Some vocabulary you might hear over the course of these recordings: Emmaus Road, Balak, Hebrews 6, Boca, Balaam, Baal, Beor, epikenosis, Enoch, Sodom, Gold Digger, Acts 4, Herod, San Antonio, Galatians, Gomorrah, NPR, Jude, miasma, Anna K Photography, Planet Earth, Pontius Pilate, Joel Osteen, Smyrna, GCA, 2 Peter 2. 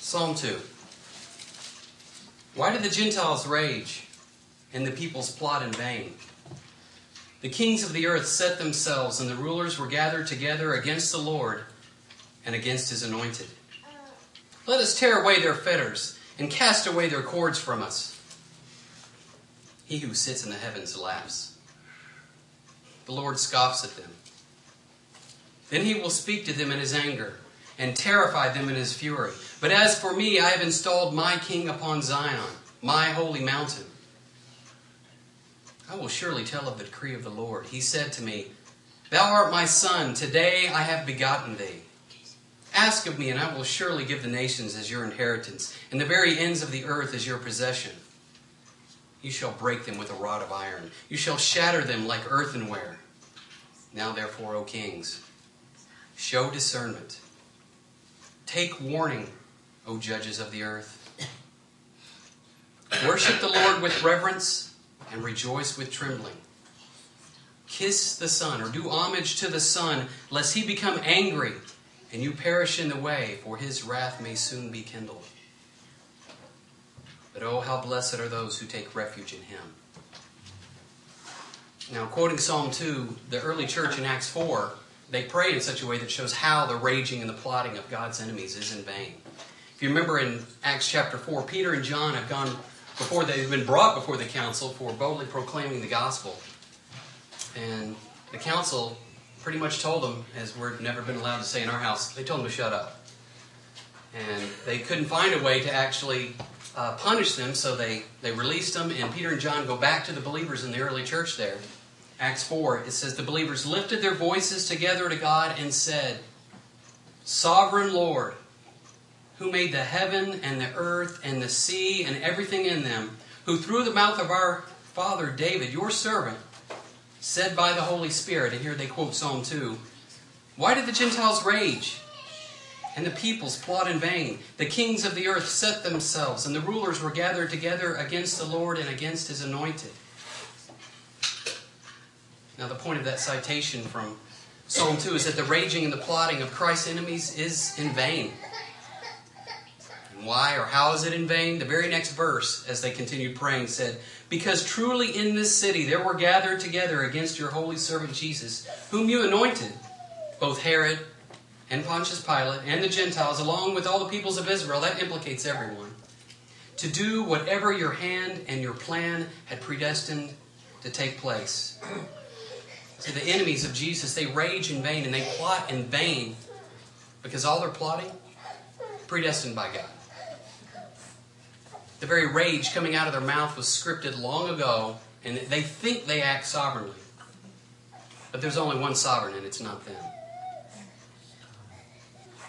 Psalm 2. Why do the Gentiles rage and the peoples plot in vain? The kings of the earth set themselves and the rulers were gathered together against the Lord and against his anointed. Let us tear away their fetters and cast away their cords from us. He who sits in the heavens laughs. The Lord scoffs at them. Then he will speak to them in his anger and terrify them in his fury. But as for me, I have installed my king upon Zion, my holy mountain. I will surely tell of the decree of the Lord. He said to me, "Thou art my son, today I have begotten thee. Ask of me, and I will surely give the nations as your inheritance, and the very ends of the earth as your possession. You shall break them with a rod of iron. You shall shatter them like earthenware. Now therefore, O kings, show discernment. Take warning, O judges of the earth. Worship the Lord with reverence and rejoice with trembling. Kiss the Son, or do homage to the Son, lest he become angry and you perish in the way, for his wrath may soon be kindled. But oh, how blessed are those who take refuge in him." Now, quoting Psalm 2, the early church in Acts 4, they prayed in such a way that shows how the raging and the plotting of God's enemies is in vain. If you remember in Acts chapter 4, Peter and John have gone before, they've been brought before the council for boldly proclaiming the gospel. And the council pretty much told them, as we've never been allowed to say in our house, they told them to shut up. And they couldn't find a way to actually punish them, so they released them, and Peter and John go back to the believers in the early church there. Acts 4, it says, the believers lifted their voices together to God and said, Sovereign Lord, who made the heaven and the earth and the sea and everything in them, who through the mouth of our father David, your servant, said by the Holy Spirit, and here they quote Psalm 2, Why did the Gentiles rage and the peoples plot in vain? The kings of the earth set themselves, and the rulers were gathered together against the Lord and against his anointed. Now, the point of that citation from Psalm 2 is that the raging and the plotting of Christ's enemies is in vain. And why or how is it in vain? The very next verse, as they continued praying, said, Because truly in this city there were gathered together against your holy servant Jesus, whom you anointed, both Herod and Pontius Pilate and the Gentiles, along with all the peoples of Israel. That implicates everyone. To do whatever your hand and your plan had predestined to take place. See, the enemies of Jesus, they rage in vain and they plot in vain because all they're plotting, predestined by God. The very rage coming out of their mouth was scripted long ago, and they think they act sovereignly. But there's only one sovereign, and it's not them.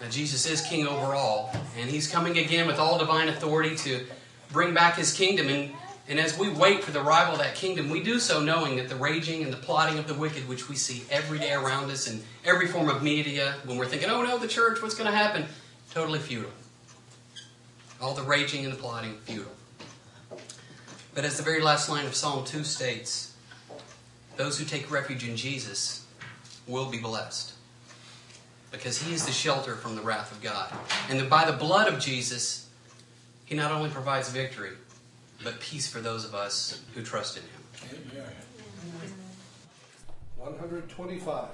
Now, Jesus is king over all, and he's coming again with all divine authority to bring back his kingdom. And as we wait for the arrival of that kingdom, we do so knowing that the raging and the plotting of the wicked, which we see every day around us in every form of media, when we're thinking, oh no, the church, what's going to happen? Totally futile. All the raging and the plotting, futile. But as the very last line of Psalm 2 states, those who take refuge in Jesus will be blessed, because he is the shelter from the wrath of God. And that by the blood of Jesus, he not only provides victory, but peace for those of us who trust in him. Amen. 125.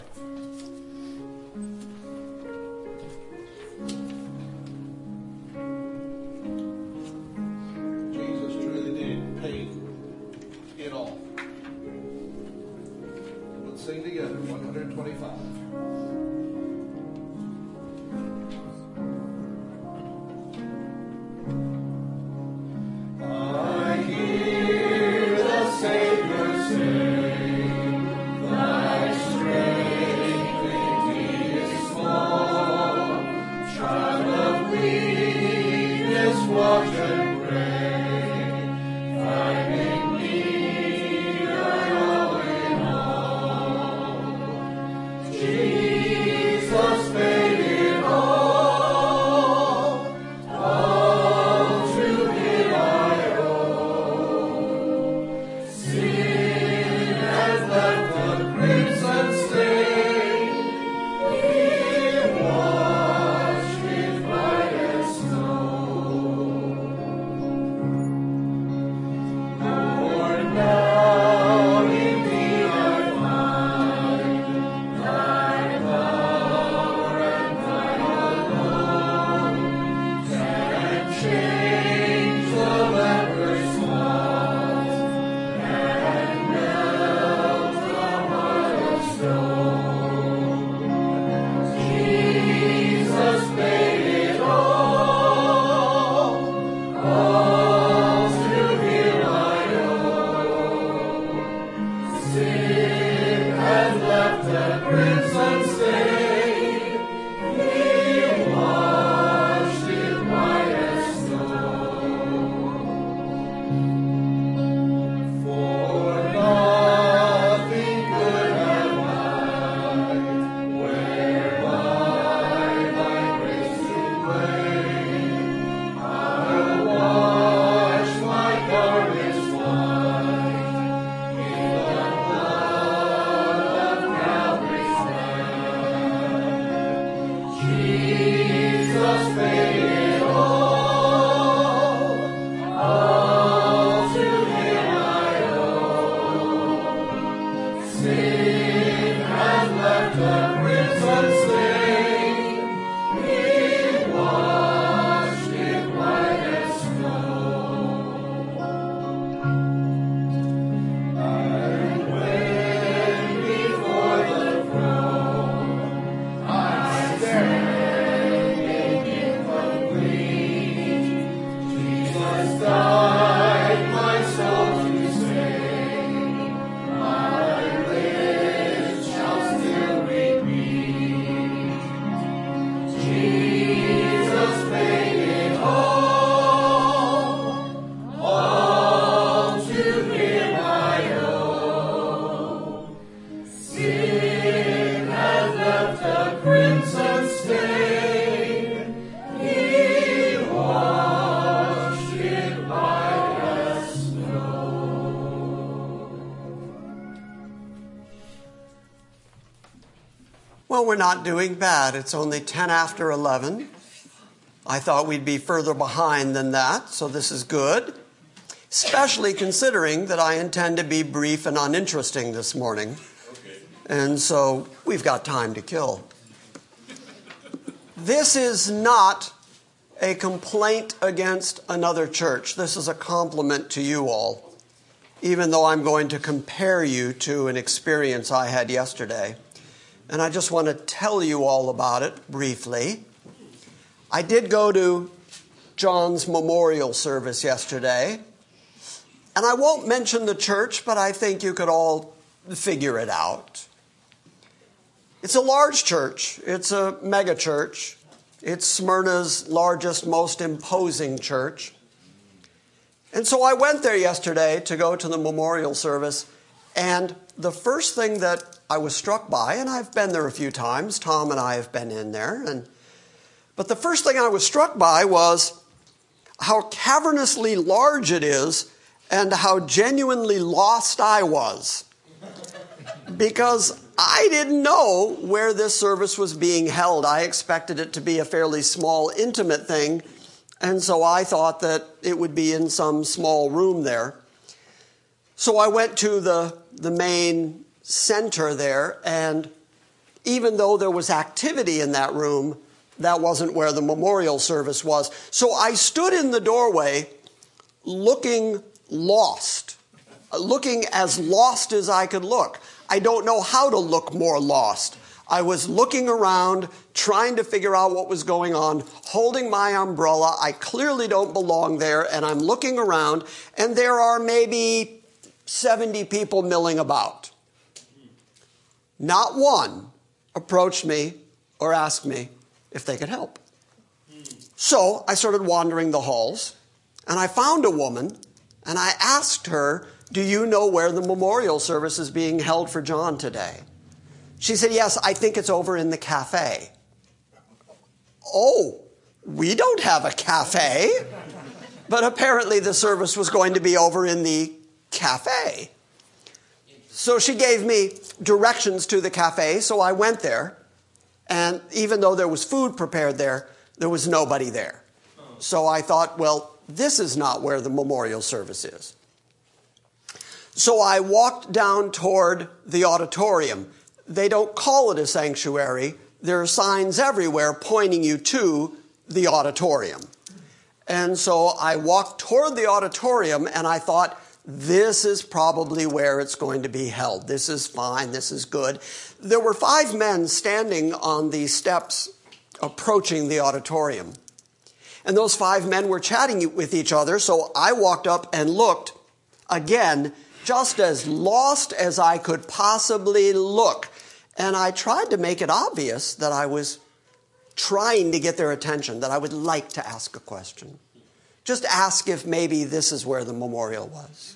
well, we're not doing bad. It's only 10 after 11. I thought we'd be further behind than that, so this is good, especially considering that I intend to be brief and uninteresting this morning. Okay. And so we've got time to kill. This is not a complaint against another church. This is a compliment to you all, even though I'm going to compare you to an experience I had yesterday. And I just want to tell you all about it briefly. I did go to John's memorial service yesterday, and I won't mention the church, but I think you could all figure it out. It's a large church. It's a mega church. It's Smyrna's largest, most imposing church. And so I went there yesterday to go to the memorial service, and the first thing that I was struck by, and I've been there a few times, Tom and I have been in there, but the first thing I was struck by was how cavernously large it is and how genuinely lost I was, because I didn't know where this service was being held. I expected it to be a fairly small, intimate thing, and so I thought that it would be in some small room there. So I went to the main center there, and even though there was activity in that room, that wasn't where the memorial service was. So I stood in the doorway looking lost, looking as lost as I could look. I don't know how to look more lost. I was looking around, trying to figure out what was going on, holding my umbrella. I clearly don't belong there, and I'm looking around, and there are maybe 70 people milling about. Not one approached me or asked me if they could help. So I started wandering the halls, and I found a woman, and I asked her, "Do you know where the memorial service is being held for John today?" She said, "Yes, I think it's over in the cafe." Oh, we don't have a cafe. But apparently the service was going to be over in the cafe. So she gave me directions to the cafe, so I went there. And even though there was food prepared there, there was nobody there. So I thought, well, this is not where the memorial service is. So I walked down toward the auditorium. They don't call it a sanctuary. There are signs everywhere pointing you to the auditorium. And so I walked toward the auditorium, and I thought, this is probably where it's going to be held. This is fine. This is good. There were 5 men standing on the steps approaching the auditorium. And those 5 men were chatting with each other, so I walked up and looked again, just as lost as I could possibly look. And I tried to make it obvious that I was trying to get their attention, that I would like to ask a question. Just ask if maybe this is where the memorial was.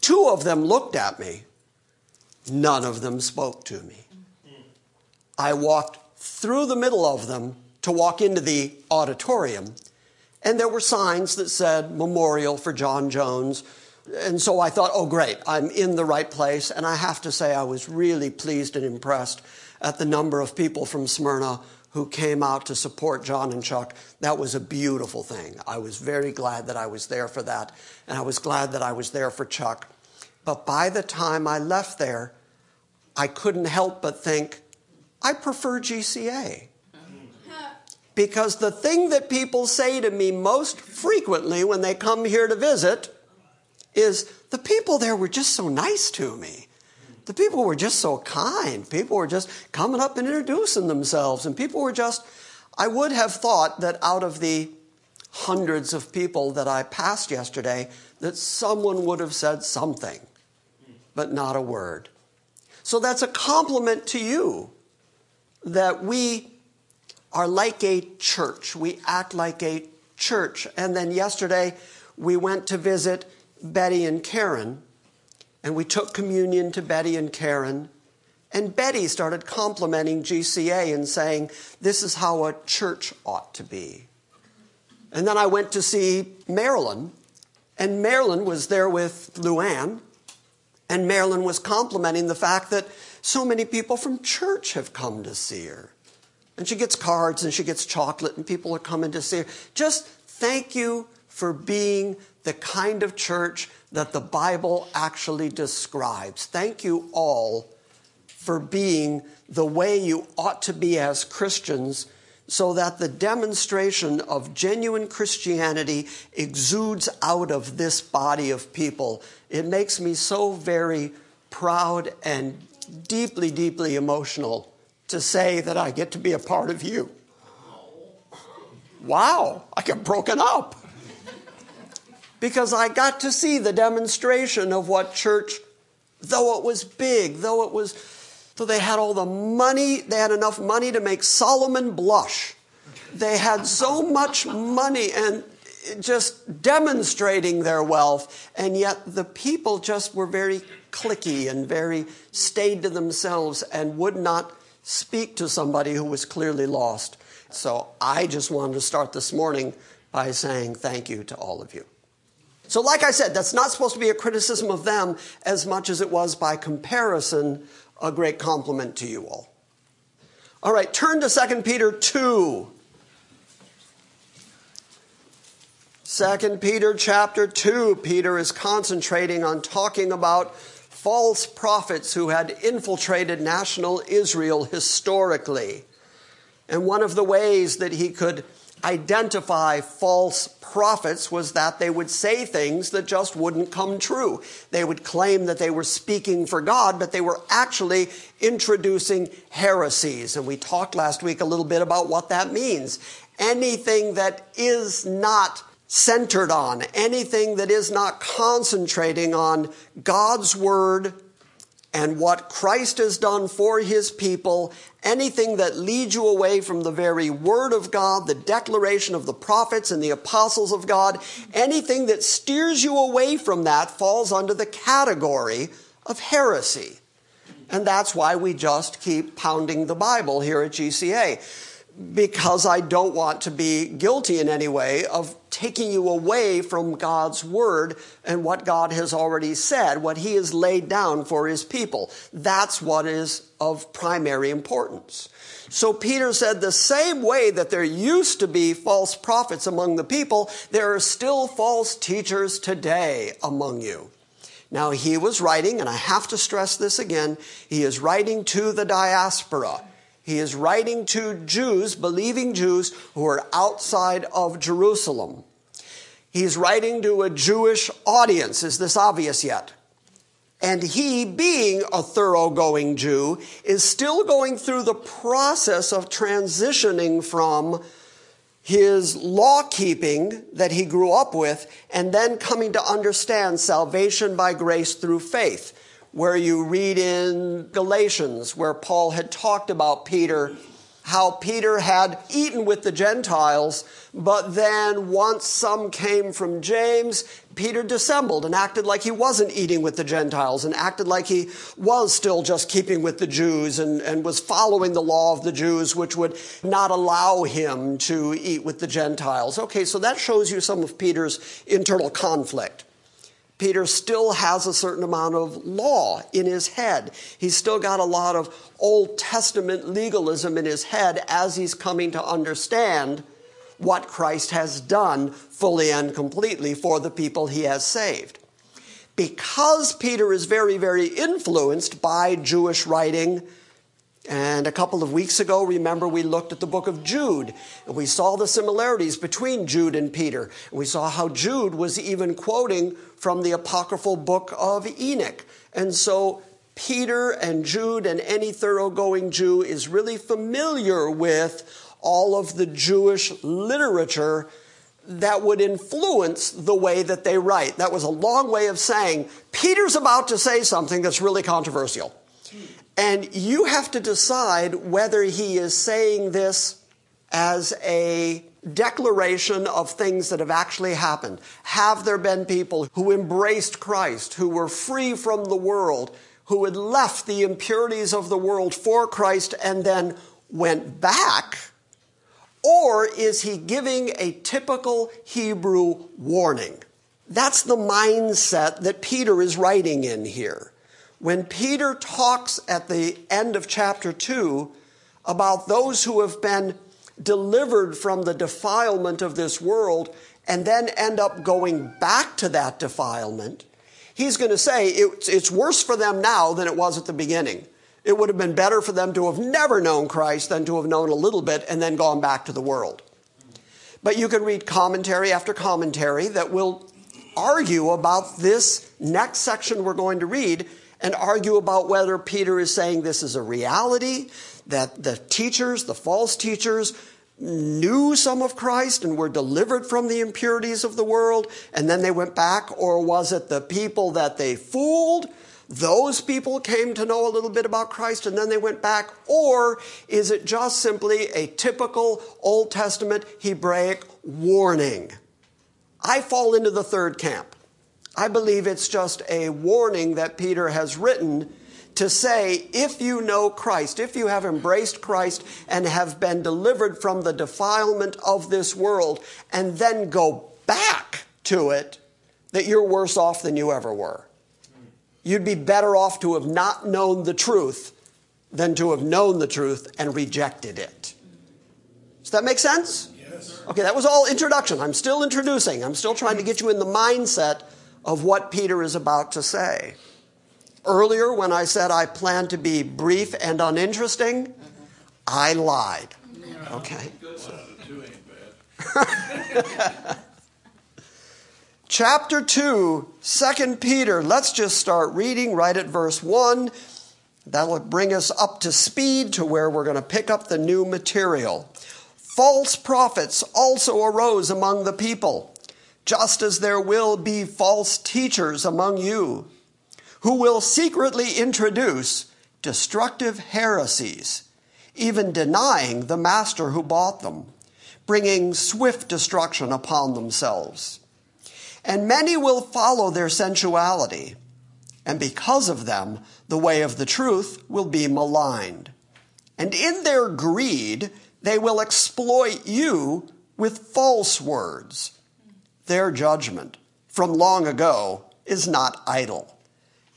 2 of them looked at me. None of them spoke to me. I walked through the middle of them to walk into the auditorium, and there were signs that said, "Memorial for John Jones." And so I thought, oh, great, I'm in the right place. And I have to say I was really pleased and impressed at the number of people from Smyrna who came out to support John and Chuck. That was a beautiful thing. I was very glad that I was there for that, and I was glad that I was there for Chuck. But by the time I left there, I couldn't help but think, I prefer GCA. Because the thing that people say to me most frequently when they come here to visit is the people there were just so nice to me. The people were just so kind. People were just coming up and introducing themselves. And people were just, I would have thought that out of the hundreds of people that I passed yesterday, that someone would have said something, but not a word. So that's a compliment to you, that we are like a church. We act like a church. And then yesterday we went to visit Betty and Karen, and we took communion to Betty and Karen, and Betty started complimenting GCA and saying, this is how a church ought to be. And then I went to see Marilyn, and Marilyn was there with Luann, and Marilyn was complimenting the fact that So many people from church have come to see her. And she gets cards and she gets chocolate and people are coming to see her. Just thank you for being the kind of church that the Bible actually describes. Thank you all for being the way you ought to be as Christians, so that the demonstration of genuine Christianity exudes out of this body of people. It makes me so very proud and deeply, deeply emotional to say that I get to be a part of you. Wow, I get broken up. Because I got to see the demonstration of what church, though it was big, so they had all the money, they had enough money to make Solomon blush. They had so much money and just demonstrating their wealth, and yet the people just were very cliquey and very stayed to themselves and would not speak to somebody who was clearly lost. So I just wanted to start this morning by saying thank you to all of you. So like I said, that's not supposed to be a criticism of them as much as it was, by comparison, a great compliment to you all. All right, turn to 2 Peter 2. 2 Peter chapter 2. Peter is concentrating on talking about false prophets who had infiltrated national Israel historically. And one of the ways that he could identify false prophets was that they would say things that just wouldn't come true. They would claim that they were speaking for God, but they were actually introducing heresies. And we talked last week a little bit about what that means. Anything that is not centered on, anything that is not concentrating on God's word and what Christ has done for his people, anything that leads you away from the very word of God, the declaration of the prophets and the apostles of God, anything that steers you away from that falls under the category of heresy. And that's why we just keep pounding the Bible here at GCA, because I don't want to be guilty in any way of taking you away from God's word and what God has already said, what he has laid down for his people. That's what is of primary importance. So Peter said the same way that there used to be false prophets among the people, there are still false teachers today among you. Now he was writing, and I have to stress this again, he is writing to the diaspora. He is writing to Jews, believing Jews, who are outside of Jerusalem. He's writing to a Jewish audience. Is this obvious yet? And he, being a thoroughgoing Jew, is still going through the process of transitioning from his law-keeping that he grew up with and then coming to understand salvation by grace through faith, where you read in Galatians, where Paul had talked about Peter, how Peter had eaten with the Gentiles, but then once some came from James, Peter dissembled and acted like he wasn't eating with the Gentiles and acted like he was still just keeping with the Jews and was following the law of the Jews, which would not allow him to eat with the Gentiles. Okay, so that shows you some of Peter's internal conflict. Peter still has a certain amount of law in his head. He's still got a lot of Old Testament legalism in his head as he's coming to understand what Christ has done fully and completely for the people he has saved. Because Peter is very, very influenced by Jewish writing, and a couple of weeks ago, remember, we looked at the book of Jude, and we saw the similarities between Jude and Peter. And we saw how Jude was even quoting from the apocryphal book of Enoch. And so Peter and Jude and any thoroughgoing Jew is really familiar with all of the Jewish literature that would influence the way that they write. That was a long way of saying, Peter's about to say something that's really controversial. And you have to decide whether he is saying this as a declaration of things that have actually happened. Have there been people who embraced Christ, who were free from the world, who had left the impurities of the world for Christ and then went back? Or is he giving a typical Hebrew warning? That's the mindset that Peter is writing in here. When Peter talks at the end of chapter 2 about those who have been delivered from the defilement of this world and then end up going back to that defilement, he's going to say it's worse for them now than it was at the beginning. It would have been better for them to have never known Christ than to have known a little bit and then gone back to the world. But you can read commentary after commentary that will argue about this next section we're going to read and argue about whether Peter is saying this is a reality, that the teachers, the false teachers, knew some of Christ and were delivered from the impurities of the world, and then they went back, or was it the people that they fooled? Those people came to know a little bit about Christ and then they went back, or is it just simply a typical Old Testament Hebraic warning? I fall into the third camp. I believe it's just a warning that Peter has written to say, if you know Christ, if you have embraced Christ and have been delivered from the defilement of this world and then go back to it, that you're worse off than you ever were. You'd be better off to have not known the truth than to have known the truth and rejected it. Does that make sense? Yes, sir. Okay, that was all introduction. I'm still introducing. I'm still trying to get you in the mindset of what Peter is about to say. Earlier, when I said I plan to be brief and uninteresting, I lied. Okay. Chapter 2, 2 Peter. Let's just start reading right at verse 1. That'll bring us up to speed to where we're going to pick up the new material. False prophets also arose among the people, just as there will be false teachers among you, who will secretly introduce destructive heresies, even denying the master who bought them, bringing swift destruction upon themselves. And many will follow their sensuality, and because of them, the way of the truth will be maligned. And in their greed, they will exploit you with false words. Their judgment from long ago is not idle,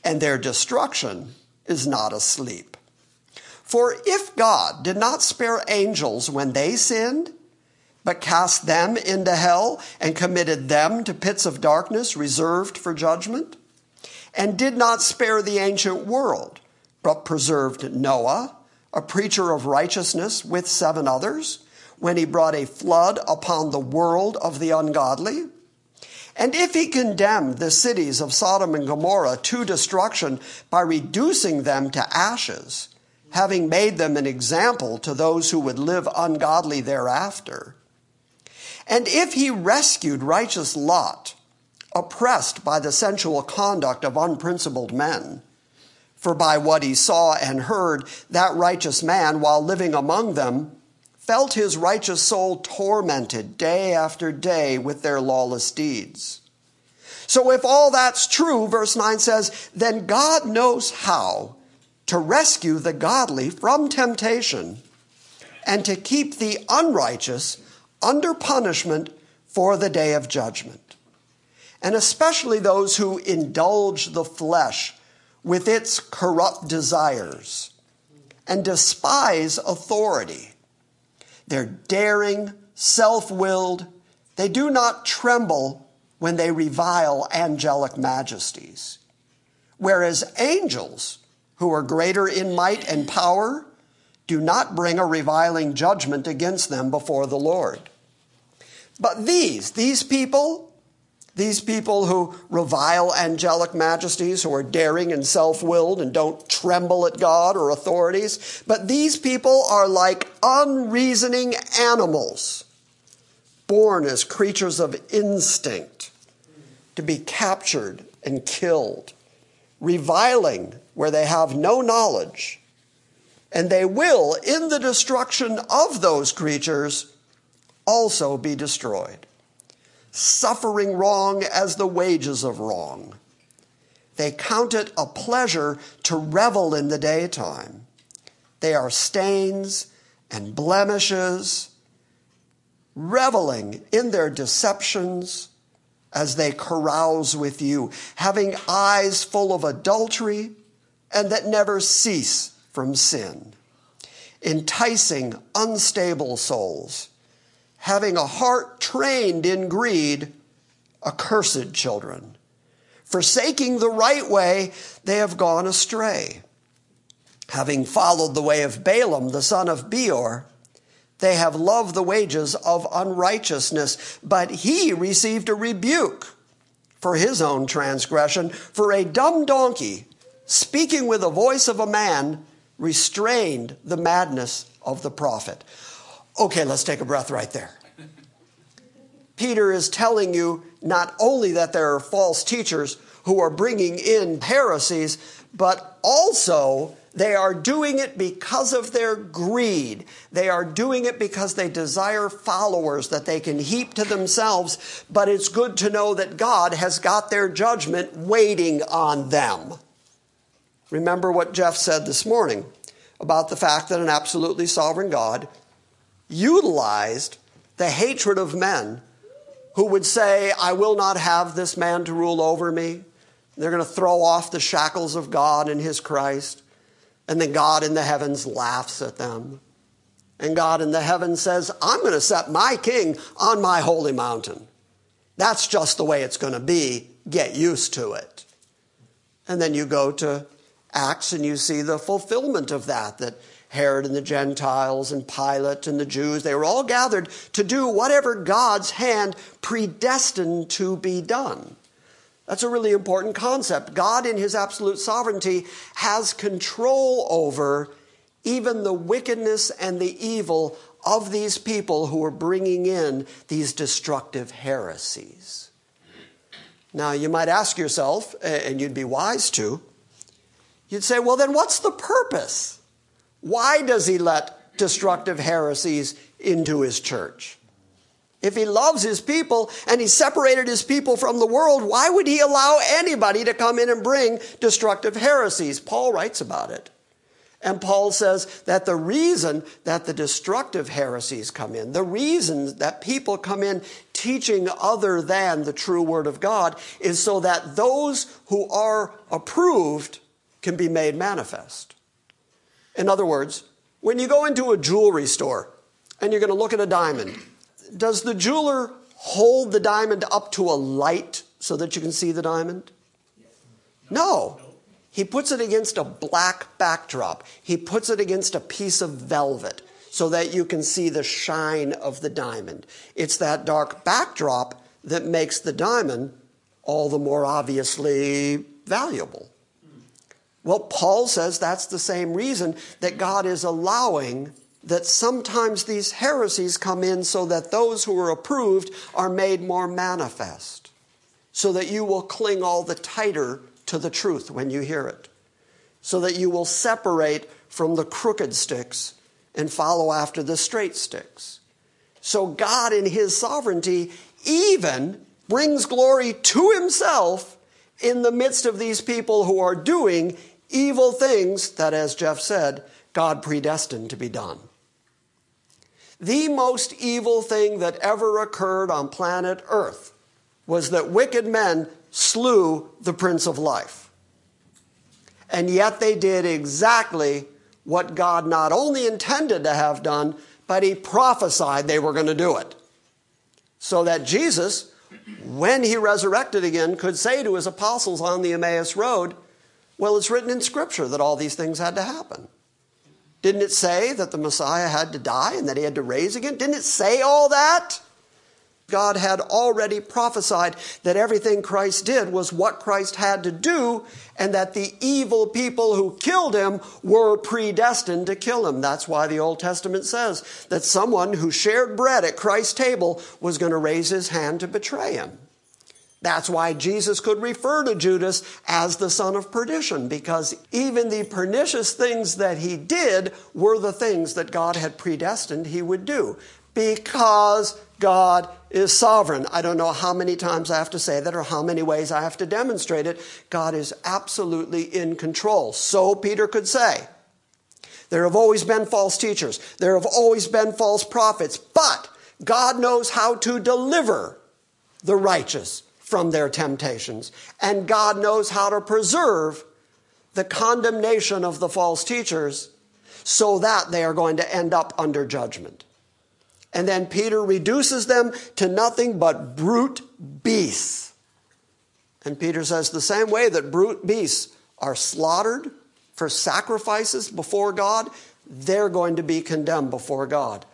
and their destruction is not asleep. For if God did not spare angels when they sinned, but cast them into hell and committed them to pits of darkness reserved for judgment, and did not spare the ancient world, but preserved Noah, a preacher of righteousness, with 7 others, when he brought a flood upon the world of the ungodly. And if he condemned the cities of Sodom and Gomorrah to destruction by reducing them to ashes, having made them an example to those who would live ungodly thereafter, and if he rescued righteous Lot, oppressed by the sensual conduct of unprincipled men, for by what he saw and heard, that righteous man, while living among them, felt his righteous soul tormented day after day with their lawless deeds. So if all that's true, verse 9 says, then God knows how to rescue the godly from temptation and to keep the unrighteous under punishment for the day of judgment, and especially those who indulge the flesh with its corrupt desires and despise authority. They're daring, self-willed. They do not tremble when they revile angelic majesties. Whereas angels, who are greater in might and power, do not bring a reviling judgment against them before the Lord. But these people who revile angelic majesties, who are daring and self-willed and don't tremble at God or authorities, but these people are like unreasoning animals, born as creatures of instinct, to be captured and killed, reviling where they have no knowledge. And they will, in the destruction of those creatures, also be destroyed, suffering wrong as the wages of wrong. They count it a pleasure to revel in the daytime. They are stains and blemishes, reveling in their deceptions as they carouse with you, having eyes full of adultery and that never cease from sin, enticing unstable souls, having a heart trained in greed, accursed children. Forsaking the right way, they have gone astray. Having followed the way of Balaam, the son of Beor, they have loved the wages of unrighteousness, but he received a rebuke for his own transgression, for a dumb donkey, speaking with the voice of a man, restrained the madness of the prophet. Okay, let's take a breath right there. Peter is telling you not only that there are false teachers who are bringing in heresies, but also they are doing it because of their greed. They are doing it because they desire followers that they can heap to themselves, but it's good to know that God has got their judgment waiting on them. Remember what Jeff said this morning about the fact that an absolutely sovereign God utilized the hatred of men who would say, I will not have this man to rule over me. They're going to throw off the shackles of God and his Christ. And then God in the heavens laughs at them. And God in the heavens says, I'm going to set my king on my holy mountain. That's just the way it's going to be. Get used to it. And then you go to Acts and you see the fulfillment of that Herod and the Gentiles and Pilate and the Jews, they were all gathered to do whatever God's hand predestined to be done. That's a really important concept. God, in his absolute sovereignty, has control over even the wickedness and the evil of these people who are bringing in these destructive heresies. Now, you might ask yourself, and you'd be wise to, you'd say, well, then what's the purpose? Why does he let destructive heresies into his church? If he loves his people and he separated his people from the world, why would he allow anybody to come in and bring destructive heresies? Paul writes about it. And Paul says that the reason that the destructive heresies come in, the reason that people come in teaching other than the true word of God, is so that those who are approved can be made manifest. In other words, when you go into a jewelry store and you're going to look at a diamond, does the jeweler hold the diamond up to a light so that you can see the diamond? No. He puts it against a black backdrop. He puts it against a piece of velvet so that you can see the shine of the diamond. It's that dark backdrop that makes the diamond all the more obviously valuable. Well, Paul says that's the same reason that God is allowing that sometimes these heresies come in so that those who are approved are made more manifest, so that you will cling all the tighter to the truth when you hear it, so that you will separate from the crooked sticks and follow after the straight sticks. So God in his sovereignty even brings glory to himself in the midst of these people who are doing evil things that, as Jeff said, God predestined to be done. The most evil thing that ever occurred on planet Earth was that wicked men slew the Prince of Life. And yet they did exactly what God not only intended to have done, but he prophesied they were going to do it. So that Jesus, when he resurrected again, could say to his apostles on the Emmaus Road, well, it's written in Scripture that all these things had to happen. Didn't it say that the Messiah had to die and that he had to rise again? Didn't it say all that? God had already prophesied that everything Christ did was what Christ had to do, and that the evil people who killed him were predestined to kill him. That's why the Old Testament says that someone who shared bread at Christ's table was going to raise his hand to betray him. That's why Jesus could refer to Judas as the son of perdition, because even the pernicious things that he did were the things that God had predestined he would do, because God is sovereign. I don't know how many times I have to say that or how many ways I have to demonstrate it. God is absolutely in control. So Peter could say, there have always been false teachers. There have always been false prophets, but God knows how to deliver the righteous from their temptations. And God knows how to preserve the condemnation of the false teachers so that they are going to end up under judgment. And then Peter reduces them to nothing but brute beasts. And Peter says the same way that brute beasts are slaughtered for sacrifices before God, they're going to be condemned before God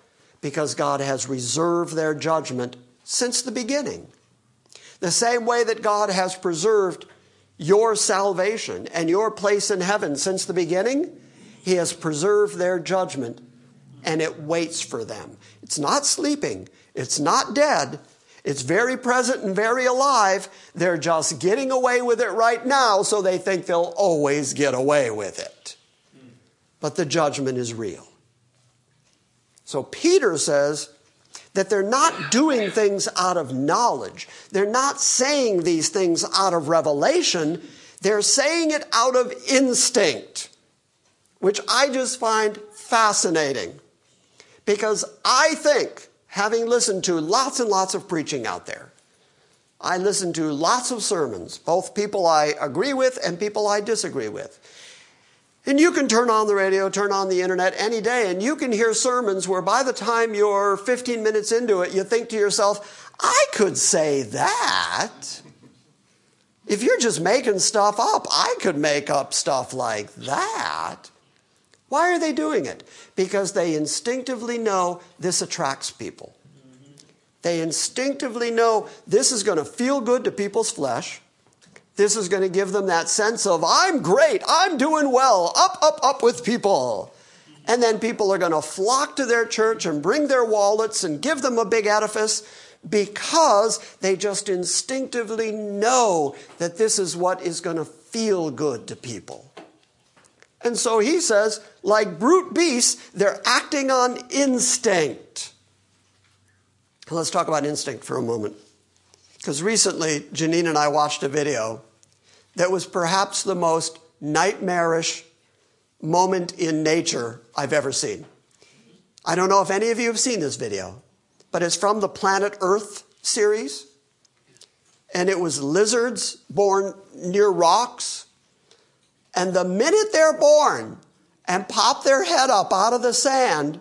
because God has reserved their judgment since the beginning. The same way that God has preserved your salvation and your place in heaven since the beginning, He has preserved their judgment and it waits for them. It's not sleeping. It's not dead. It's very present and very alive. They're just getting away with it right now, so they think they'll always get away with it. But the judgment is real. So Peter says that they're not doing things out of knowledge. They're not saying these things out of revelation. They're saying it out of instinct, which I just find fascinating. Because I think, having listened to lots and lots of preaching out there, I listened to lots of sermons, both people I agree with and people I disagree with. And you can turn on the radio, turn on the internet any day, and you can hear sermons where by the time you're 15 minutes into it, you think to yourself, I could say that. If you're just making stuff up, I could make up stuff like that. Why are they doing it? Because they instinctively know this attracts people. They instinctively know this is going to feel good to people's flesh. This is going to give them that sense of, I'm great, I'm doing well, up, up, up with people. And then people are going to flock to their church and bring their wallets and give them a big edifice because they just instinctively know that this is what is going to feel good to people. And so he says, like brute beasts, they're acting on instinct. Let's talk about instinct for a moment. Because recently, Janine and I watched a video that was perhaps the most nightmarish moment in nature I've ever seen. I don't know if any of you have seen this video, but it's from the Planet Earth series. And it was lizards born near rocks. And the minute they're born and pop their head up out of the sand,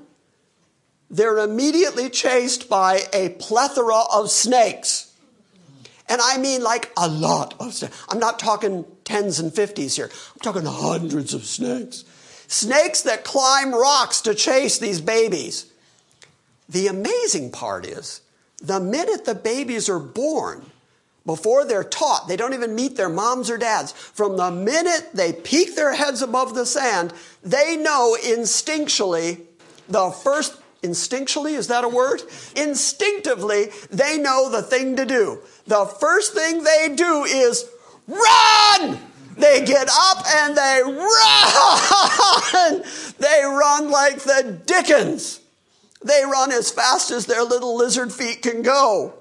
they're immediately chased by a plethora of snakes. And I mean like a lot of snakes. I'm not talking tens and fifties here. I'm talking hundreds of snakes. Snakes that climb rocks to chase these babies. The amazing part is, the minute the babies are born, before they're taught, they don't even meet their moms or dads. From the minute they peek their heads above the sand, they know instinctually, instinctually, is that a word? Instinctively, they know the thing to do. The first thing they do is run! They get up and they run! They run like the dickens. They run as fast as their little lizard feet can go.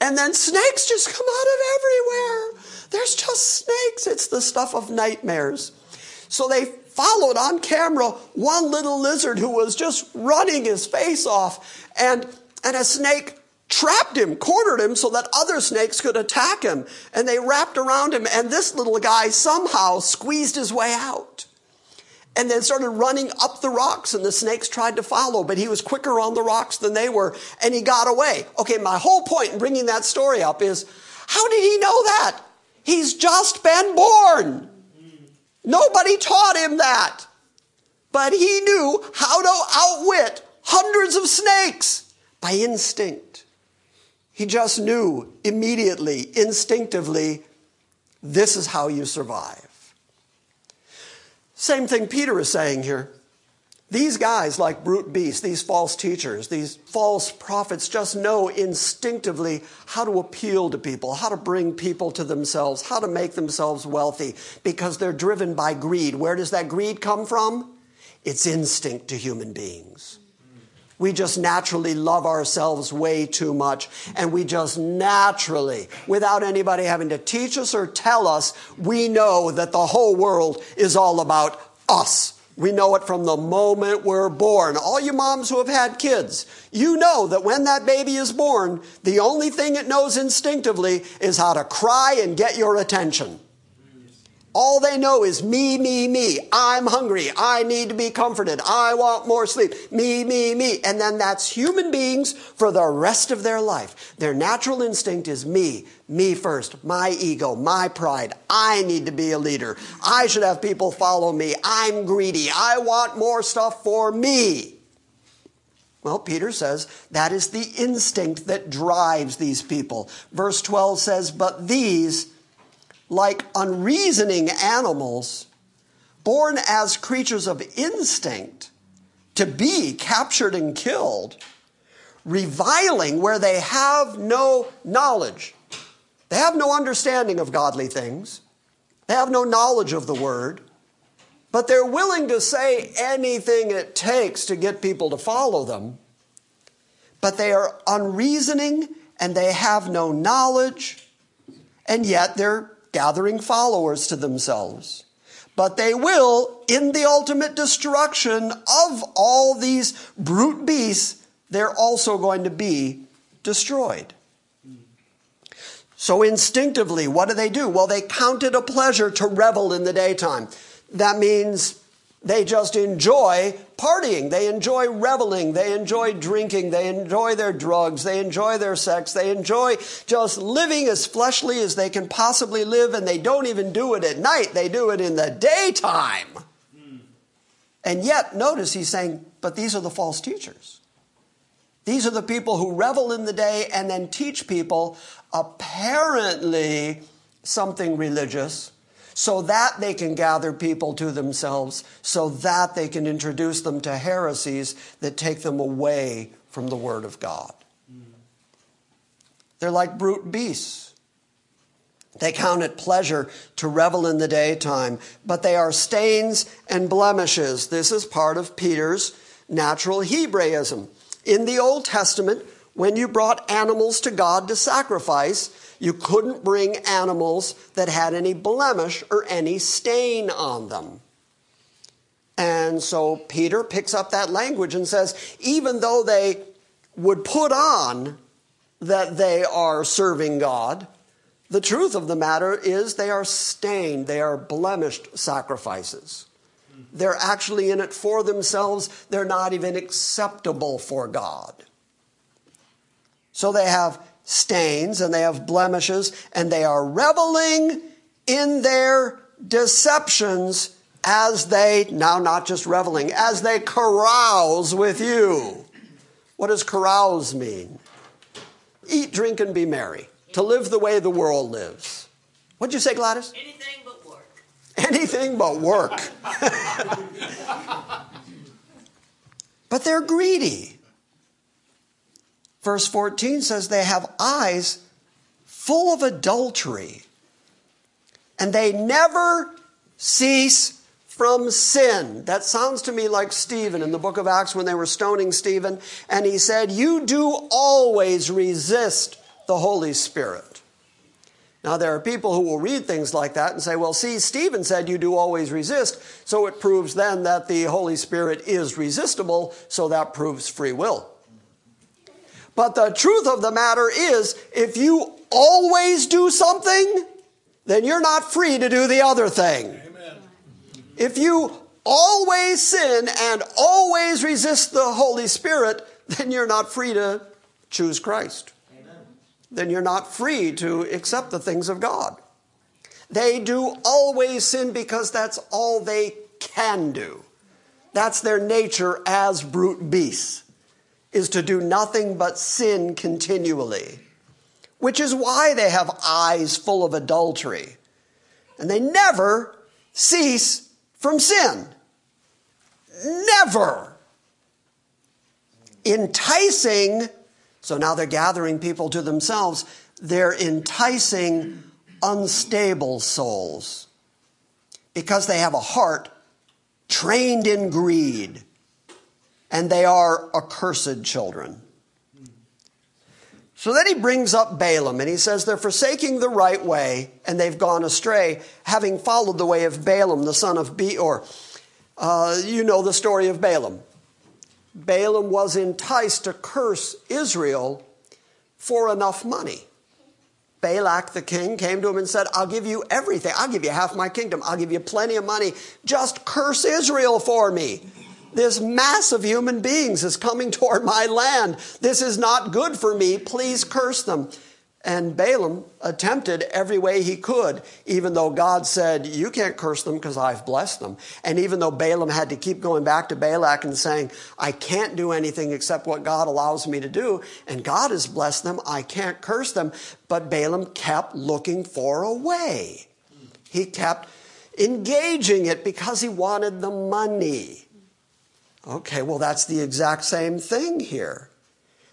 And then snakes just come out of everywhere. There's just snakes. It's the stuff of nightmares. So they followed on camera one little lizard who was just running his face off. And a snake trapped him, cornered him so that other snakes could attack him. And they wrapped around him. And this little guy somehow squeezed his way out. And then started running up the rocks, and the snakes tried to follow, but he was quicker on the rocks than they were, and he got away. Okay, my whole point in bringing that story up is, how did he know that? He's just been born. Nobody taught him that. But he knew how to outwit hundreds of snakes by instinct. He just knew immediately, instinctively, this is how you survive. Same thing Peter is saying here. These guys, like brute beasts, these false teachers, these false prophets, just know instinctively how to appeal to people, how to bring people to themselves, how to make themselves wealthy, because they're driven by greed. Where does that greed come from? It's instinct to human beings. We just naturally love ourselves way too much, and we just naturally, without anybody having to teach us or tell us, we know that the whole world is all about us. We know it from the moment we're born. All you moms who have had kids, you know that when that baby is born, the only thing it knows instinctively is how to cry and get your attention. All they know is me, me, me. I'm hungry. I need to be comforted. I want more sleep. Me, me, me. And then that's human beings for the rest of their life. Their natural instinct is me, me first, my ego, my pride. I need to be a leader. I should have people follow me. I'm greedy. I want more stuff for me. Well, Peter says that is the instinct that drives these people. Verse 12 says, but these, like unreasoning animals, born as creatures of instinct, to be captured and killed, reviling where they have no knowledge. They have no understanding of godly things. They have no knowledge of the word. But they're willing to say anything it takes to get people to follow them. But they are unreasoning and they have no knowledge, and yet they're gathering followers to themselves. But they will, in the ultimate destruction of all these brute beasts, they're also going to be destroyed. So instinctively, what do? Well, they count it a pleasure to revel in the daytime. That means they just enjoy partying. They enjoy reveling. They enjoy drinking. They enjoy their drugs. They enjoy their sex. They enjoy just living as fleshly as they can possibly live, and they don't even do it at night. They do it in the daytime. And yet, notice he's saying, but these are the false teachers. These are the people who revel in the day and then teach people apparently something religious, so that they can gather people to themselves, so that they can introduce them to heresies that take them away from the Word of God. They're like brute beasts. They count it pleasure to revel in the daytime, but they are stains and blemishes. This is part of Peter's natural Hebraism. In the Old Testament, when you brought animals to God to sacrifice, you couldn't bring animals that had any blemish or any stain on them. And so Peter picks up that language and says, even though they would put on that they are serving God, the truth of the matter is they are stained, they are blemished sacrifices. They're actually in it for themselves. They're not even acceptable for God. So they have stains and they have blemishes, and they are reveling in their deceptions as they, now not just reveling, as they carouse with you. What does carouse mean? Eat, drink, and be merry. To live the way the world lives. What'd you say, Gladys? Anything but work. Anything but work. But they're greedy. Verse 14 says they have eyes full of adultery, and they never cease from sin. That sounds to me like Stephen in the book of Acts when they were stoning Stephen, and he said, you do always resist the Holy Spirit. Now, there are people who will read things like that and say, well, see, Stephen said you do always resist, so it proves then that the Holy Spirit is resistible, so that proves free will. But the truth of the matter is, if you always do something, then you're not free to do the other thing. Amen. If you always sin and always resist the Holy Spirit, then you're not free to choose Christ. Amen. Then you're not free to accept the things of God. They do always sin because that's all they can do. That's their nature as brute beasts, is to do nothing but sin continually, which is why they have eyes full of adultery. And they never cease from sin. Never. Enticing, so now they're gathering people to themselves, they're enticing unstable souls because they have a heart trained in greed. And they are accursed children. So then he brings up Balaam, and he says they're forsaking the right way, and they've gone astray, having followed the way of Balaam, the son of Beor. You know the story of Balaam. Balaam was enticed to curse Israel for enough money. Balak the king came to him and said, I'll give you everything. I'll give you half my kingdom. I'll give you plenty of money. Just curse Israel for me. This mass of human beings is coming toward my land. This is not good for me. Please curse them. And Balaam attempted every way he could, even though God said, you can't curse them because I've blessed them. And even though Balaam had to keep going back to Balak and saying, I can't do anything except what God allows me to do, and God has blessed them, I can't curse them. But Balaam kept looking for a way. He kept engaging it because he wanted the money. Okay, well, that's the exact same thing here.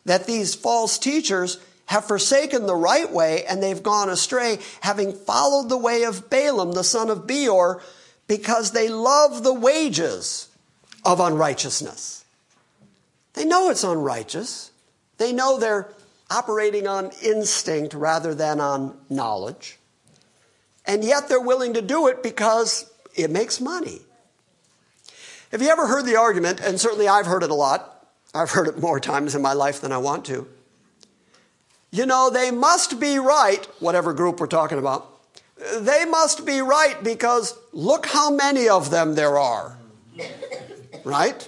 That these false teachers have forsaken the right way, and they've gone astray, having followed the way of Balaam, the son of Beor, because they love the wages of unrighteousness. They know it's unrighteous. They know they're operating on instinct rather than on knowledge. And yet they're willing to do it because it makes money. Have you ever heard the argument, and certainly I've heard it a lot. I've heard it more times in my life than I want to. You know, they must be right, whatever group we're talking about. They must be right because look how many of them there are. Right?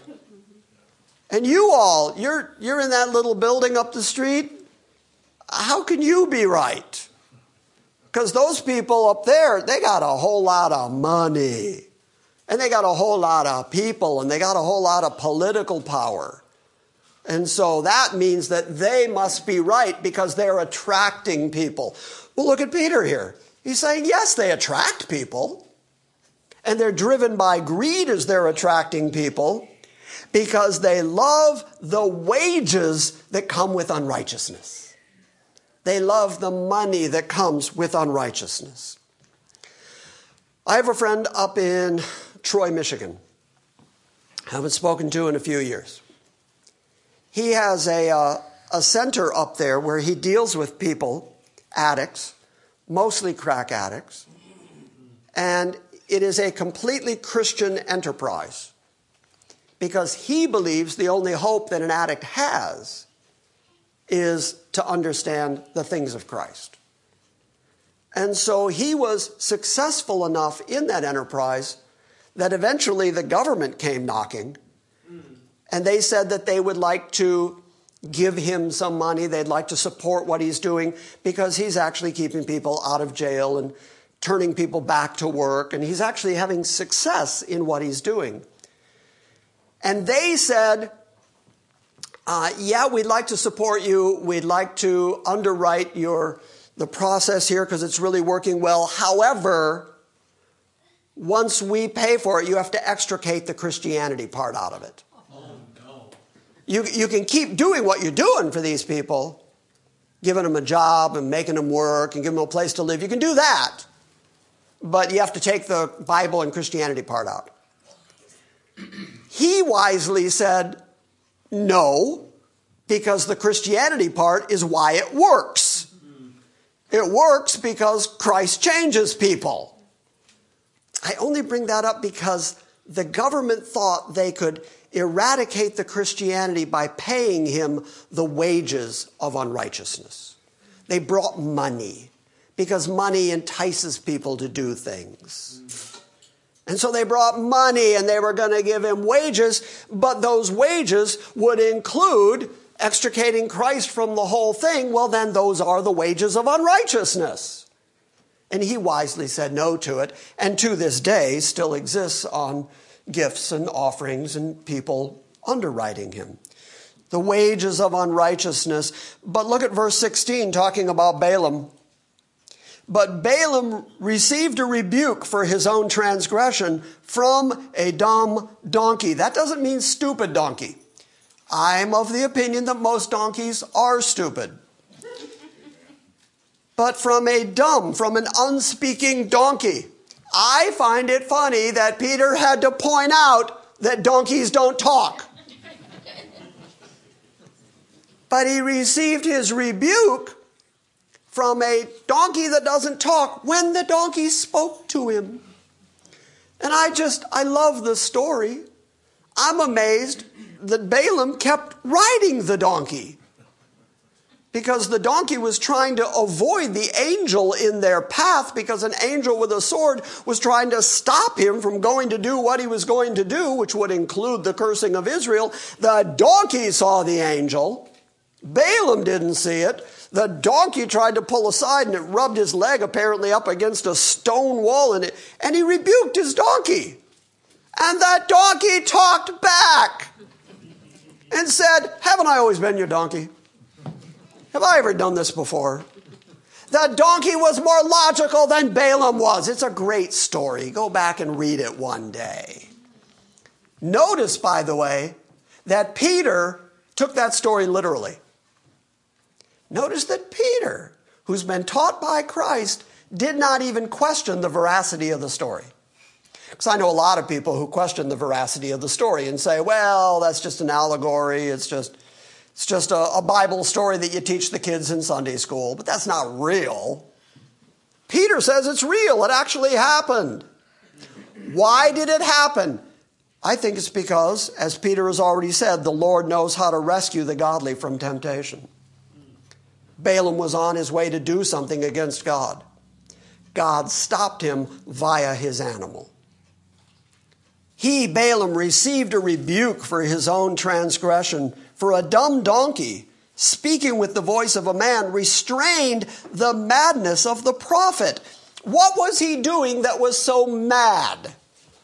And you all, you're in that little building up the street. How can you be right? Because those people up there, they got a whole lot of money. And they got a whole lot of people. And they got a whole lot of political power. And so that means that they must be right because they're attracting people. Well, look at Peter here. He's saying, yes, they attract people. And they're driven by greed as they're attracting people because they love the wages that come with unrighteousness. They love the money that comes with unrighteousness. I have a friend up in Troy, Michigan. I haven't spoken to in a few years. He has a center up there where he deals with people, addicts, mostly crack addicts, and it is a completely Christian enterprise because he believes the only hope that an addict has is to understand the things of Christ. And so he was successful enough in that enterprise that eventually the government came knocking. And they said that they would like to give him some money. They'd like to support what he's doing because he's actually keeping people out of jail and turning people back to work. And he's actually having success in what he's doing. And they said, yeah, we'd like to support you. We'd like to underwrite the process here because it's really working well. However, once we pay for it, you have to extricate the Christianity part out of it. You can keep doing what you're doing for these people, giving them a job and making them work and giving them a place to live. You can do that, but you have to take the Bible and Christianity part out. He wisely said no, because the Christianity part is why it works. It works because Christ changes people. I only bring that up because the government thought they could eradicate the Christianity by paying him the wages of unrighteousness. They brought money because money entices people to do things. And so they brought money and they were going to give him wages, but those wages would include extricating Christ from the whole thing. Well, then those are the wages of unrighteousness. And he wisely said no to it, and to this day still exists on gifts and offerings and people underwriting him. The wages of unrighteousness. But look at verse 16 talking about Balaam. But Balaam received a rebuke for his own transgression from a dumb donkey. That doesn't mean stupid donkey. I'm of the opinion that most donkeys are stupid. But from an unspeaking donkey. I find it funny that Peter had to point out that donkeys don't talk. But he received his rebuke from a donkey that doesn't talk when the donkey spoke to him. And I love the story. I'm amazed that Balaam kept riding the donkey. because the donkey was trying to avoid the angel in their path, because an angel with a sword was trying to stop him from going to do what he was going to do, which would include the cursing of Israel. The donkey saw the angel. Balaam didn't see it. The donkey tried to pull aside, and it rubbed his leg apparently up against a stone wall, and he rebuked his donkey. And that donkey talked back and said, "Haven't I always been your donkey? Have I ever done this before?" The donkey was more logical than Balaam was. It's a great story. Go back and read it one day. Notice, by the way, that Peter took that story literally. Notice that Peter, who's been taught by Christ, did not even question the veracity of the story. Because I know a lot of people who question the veracity of the story and say, well, that's just an allegory. It's just a Bible story that you teach the kids in Sunday school. But that's not real. Peter says it's real. It actually happened. Why did it happen? I think it's because, as Peter has already said, the Lord knows how to rescue the godly from temptation. Balaam was on his way to do something against God. God stopped him via his animal. He, Balaam, received a rebuke for his own transgression, for a dumb donkey, speaking with the voice of a man, restrained the madness of the prophet. What was he doing that was so mad?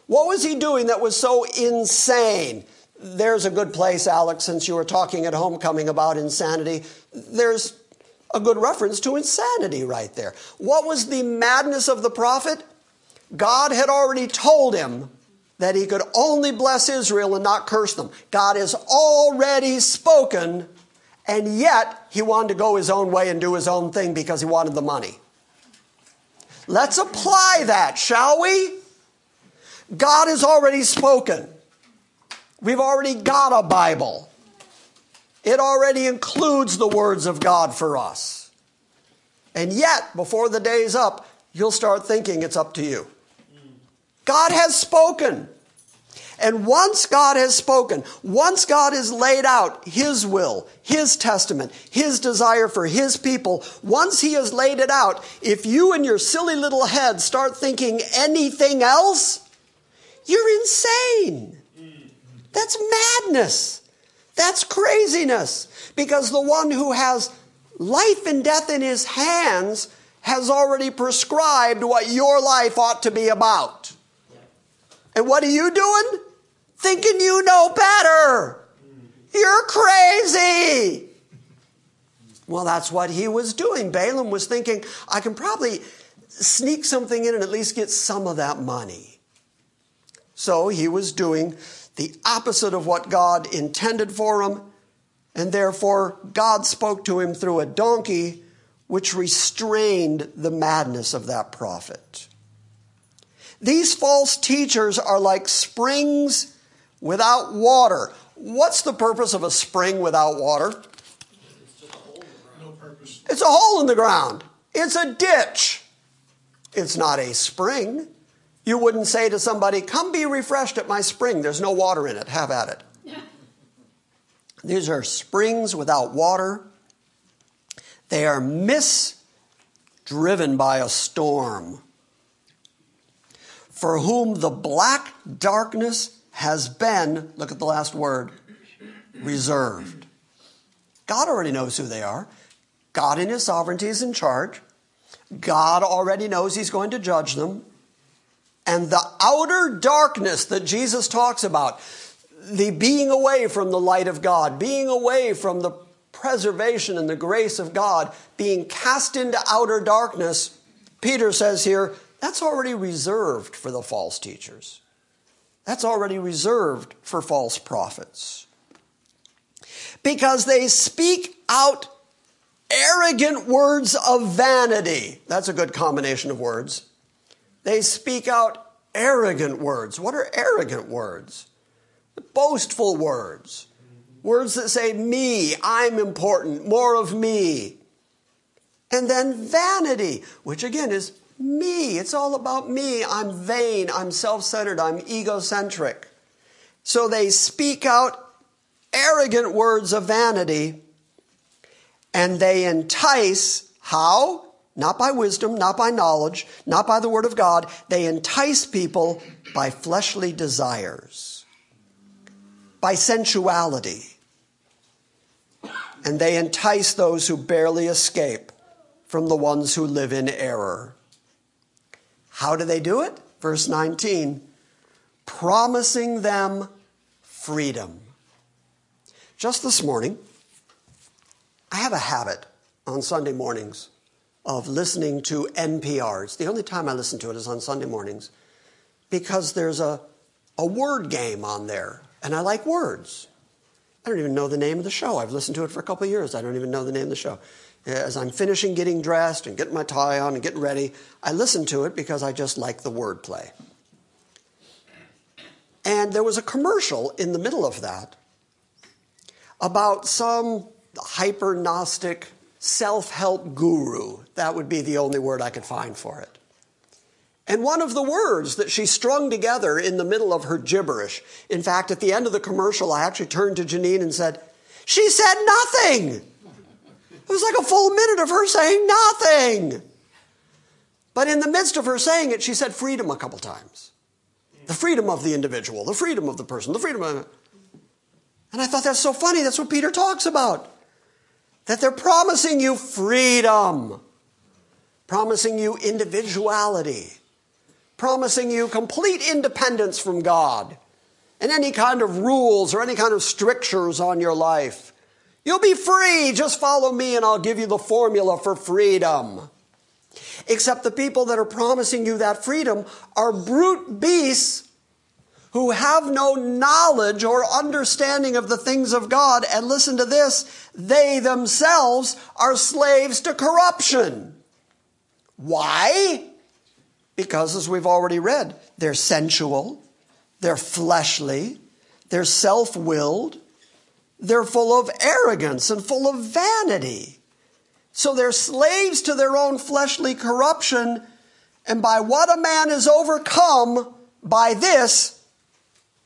What was he doing that was so insane? There's a good place, Alex, since you were talking at homecoming about insanity. There's a good reference to insanity right there. What was the madness of the prophet? God had already told him that he could only bless Israel and not curse them. God has already spoken, and yet he wanted to go his own way and do his own thing because he wanted the money. Let's apply that, shall we? God has already spoken. We've already got a Bible. It already includes the words of God for us. And yet, before the day's up, you'll start thinking it's up to you. God has spoken. And once God has spoken, once God has laid out his will, his testament, his desire for his people, once he has laid it out, if you in your silly little head start thinking anything else, you're insane. That's madness. That's craziness, because the one who has life and death in his hands has already prescribed what your life ought to be about. And what are you doing? Thinking you know better. You're crazy. Well, that's what he was doing. Balaam was thinking, I can probably sneak something in and at least get some of that money. So he was doing the opposite of what God intended for him, and therefore God spoke to him through a donkey, which restrained the madness of that prophet. These false teachers are like springs without water. What's the purpose of a spring without water? It's just a hole in the ground. No purpose. It's a hole in the ground. It's a ditch. It's not a spring. You wouldn't say to somebody, come be refreshed at my spring. There's no water in it. Have at it. Yeah. These are springs without water. They are misdriven by a storm, for whom the black darkness has been, look at the last word, reserved. God already knows who they are. God in his sovereignty is in charge. God already knows he's going to judge them. And the outer darkness that Jesus talks about, the being away from the light of God, being away from the preservation and the grace of God, being cast into outer darkness, Peter says here, that's already reserved for the false teachers. That's already reserved for false prophets. Because they speak out arrogant words of vanity. That's a good combination of words. They speak out arrogant words. What are arrogant words? Boastful words. Words that say, me, I'm important, more of me. And then vanity, which again is me. It's all about me. I'm vain, I'm self-centered, I'm egocentric. So they speak out arrogant words of vanity And they entice, how? Not by wisdom, not by knowledge, not by the word of God. They entice people by fleshly desires, by sensuality. And they entice those who barely escape from the ones who live in error. How do they do it? Verse 19, promising them freedom. Just this morning, I have a habit on Sunday mornings of listening to NPR. It's the only time I listen to it is on Sunday mornings because there's a word game on there, and I like words. I don't even know the name of the show. I've listened to it for a couple of years. I don't even know the name of the show. As I'm finishing getting dressed and getting my tie on and getting ready, I listen to it because I just like the word play. And there was a commercial in the middle of that about some hyper-gnostic self-help guru. That would be the only word I could find for it. And one of the words that she strung together in the middle of her gibberish, in fact, at the end of the commercial, I actually turned to Janine and said, she said nothing. It was like a full minute of her saying nothing. But in the midst of her saying it, she said freedom a couple times. The freedom of the individual, the freedom of the person, the freedom of... And I thought that's so funny. That's what Peter talks about. That they're promising you freedom, promising you individuality, promising you complete independence from God and any kind of rules or any kind of strictures on your life. You'll be free. Just follow me and I'll give you the formula for freedom. Except the people that are promising you that freedom are brute beasts who have no knowledge or understanding of the things of God. And listen to this, they themselves are slaves to corruption. Why? Because, as we've already read, they're sensual, they're fleshly, they're self-willed, they're full of arrogance and full of vanity. So they're slaves to their own fleshly corruption, and by what a man is overcome, by this,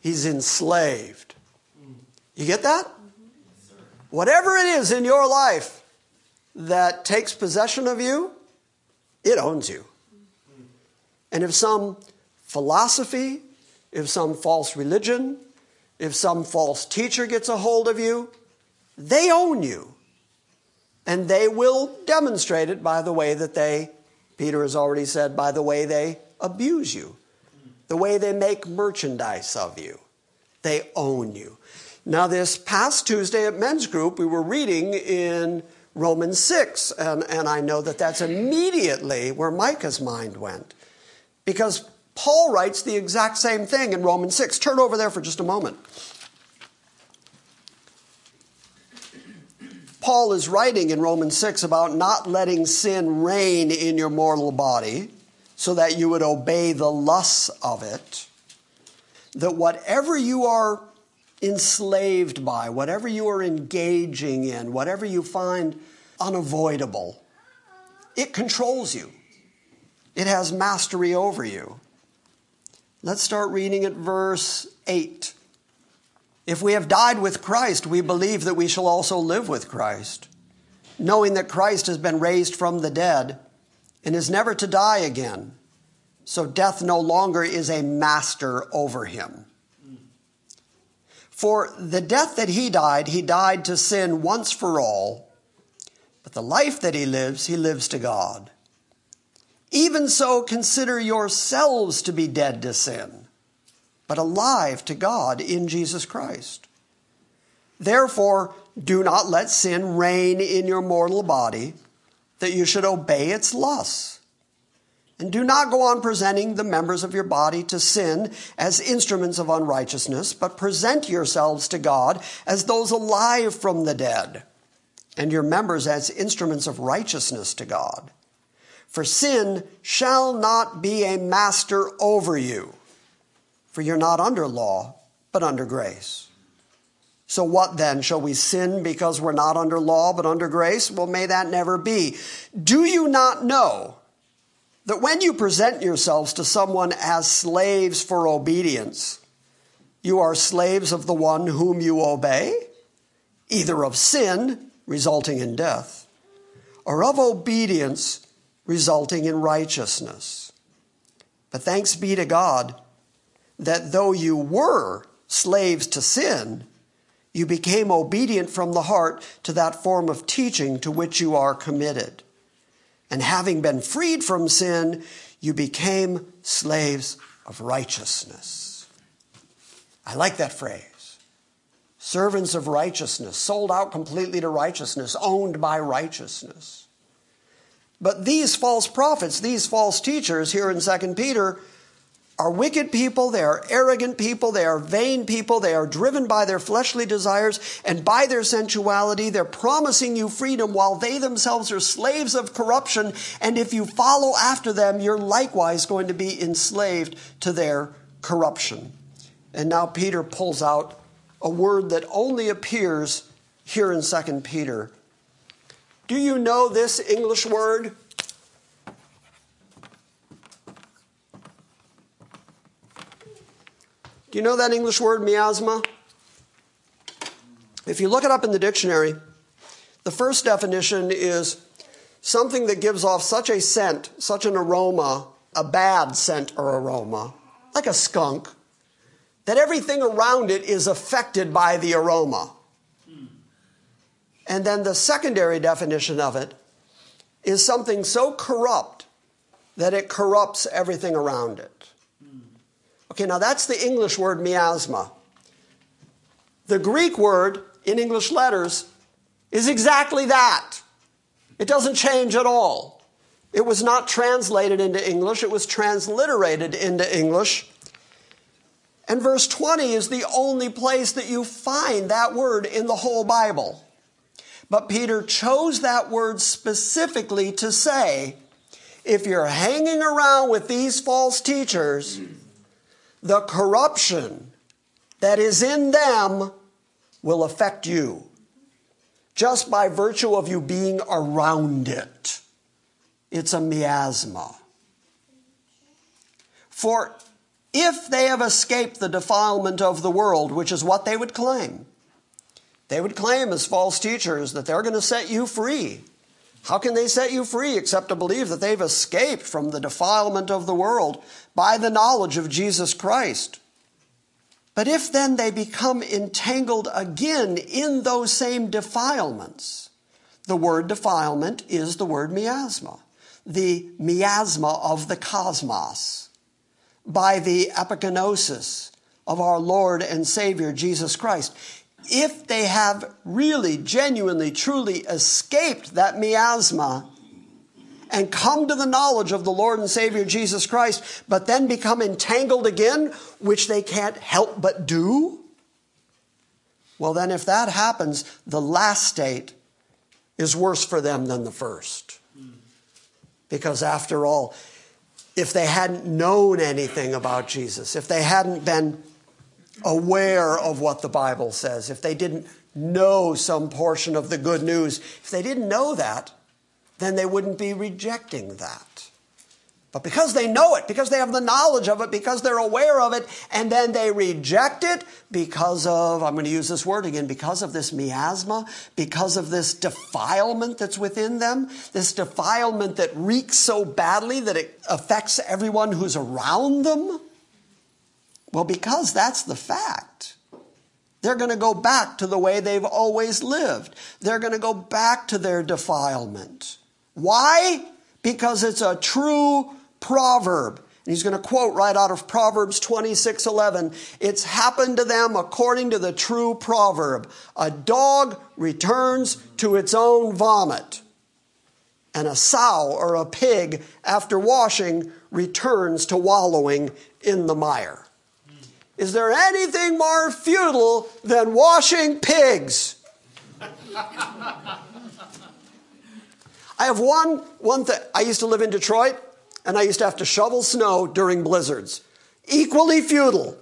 he's enslaved. You get that? Whatever it is in your life that takes possession of you, it owns you. And if some philosophy, if some false religion, if some false teacher gets a hold of you, they own you. And they will demonstrate it by the way that they, Peter has already said, by the way they abuse you, the way they make merchandise of you. They own you. Now, this past Tuesday at men's group, we were reading in Romans 6, and I know that that's immediately where Micah's mind went. Because Paul writes the exact same thing in Romans 6. Turn over there for just a moment. Paul is writing in Romans 6 about not letting sin reign in your mortal body so that you would obey the lusts of it. That whatever you are enslaved by, whatever you are engaging in, whatever you find unavoidable, it controls you. It has mastery over you. Let's start reading at verse 8. If we have died with Christ, we believe that we shall also live with Christ, knowing that Christ has been raised from the dead and is never to die again. So death no longer is a master over him. For the death that he died to sin once for all, but the life that he lives to God. Even so, consider yourselves to be dead to sin, but alive to God in Jesus Christ. Therefore, do not let sin reign in your mortal body, that you should obey its lusts. And do not go on presenting the members of your body to sin as instruments of unrighteousness, but present yourselves to God as those alive from the dead, and your members as instruments of righteousness to God. For sin shall not be a master over you, for you're not under law, but under grace. So what then? Shall we sin because we're not under law, but under grace? Well, may that never be. Do you not know that when you present yourselves to someone as slaves for obedience, you are slaves of the one whom you obey, either of sin resulting in death, or of obedience, resulting in righteousness. But thanks be to God that though you were slaves to sin, you became obedient from the heart to that form of teaching to which you are committed. And having been freed from sin, you became slaves of righteousness. I like that phrase. Servants of righteousness, sold out completely to righteousness, owned by righteousness. But these false prophets, these false teachers here in 2 Peter are wicked people, they are arrogant people, they are vain people, they are driven by their fleshly desires and by their sensuality. They're promising you freedom while they themselves are slaves of corruption, and if you follow after them, you're likewise going to be enslaved to their corruption. And now Peter pulls out a word that only appears here in 2 Peter. Do you know this English word? Do you know that English word, miasma? If you look it up in the dictionary, the first definition is something that gives off such a scent, such an aroma, a bad scent or aroma, like a skunk, that everything around it is affected by the aroma. And then the secondary definition of it is something so corrupt that it corrupts everything around it. Okay, now that's the English word miasma. The Greek word in English letters is exactly that. It doesn't change at all. It was not translated into English. It was transliterated into English. And verse 20 is the only place that you find that word in the whole Bible. But Peter chose that word specifically to say, if you're hanging around with these false teachers, the corruption that is in them will affect you just by virtue of you being around it. It's a miasma. For if they have escaped the defilement of the world, which is what they would claim. They would claim as false teachers that they're going to set you free. How can they set you free except to believe that they've escaped from the defilement of the world by the knowledge of Jesus Christ? But if then they become entangled again in those same defilements, the word defilement is the word miasma, the miasma of the cosmos, by the epikenosis of our Lord and Savior Jesus Christ. If they have really, genuinely, truly escaped that miasma and come to the knowledge of the Lord and Savior Jesus Christ, but then become entangled again, which they can't help but do, well then if that happens, the last state is worse for them than the first. Because after all, if they hadn't known anything about Jesus, if they hadn't been aware of what the Bible says, if they didn't know some portion of the good news, if they didn't know that, then they wouldn't be rejecting that. But because they know it, because they have the knowledge of it, because they're aware of it, and then they reject it because of, I'm going to use this word again, because of this miasma, because of this defilement that's within them, this defilement that reeks so badly that it affects everyone who's around them. Well, because that's the fact, they're going to go back to the way they've always lived. They're going to go back to their defilement. Why? Because it's a true proverb. And he's going to quote right out of Proverbs 26:11. It's happened to them according to the true proverb. A dog returns to its own vomit, and a sow or a pig, after washing, returns to wallowing in the mire. Is there anything more futile than washing pigs? I have one thing. I used to live in Detroit, and I used to have to shovel snow during blizzards. Equally futile.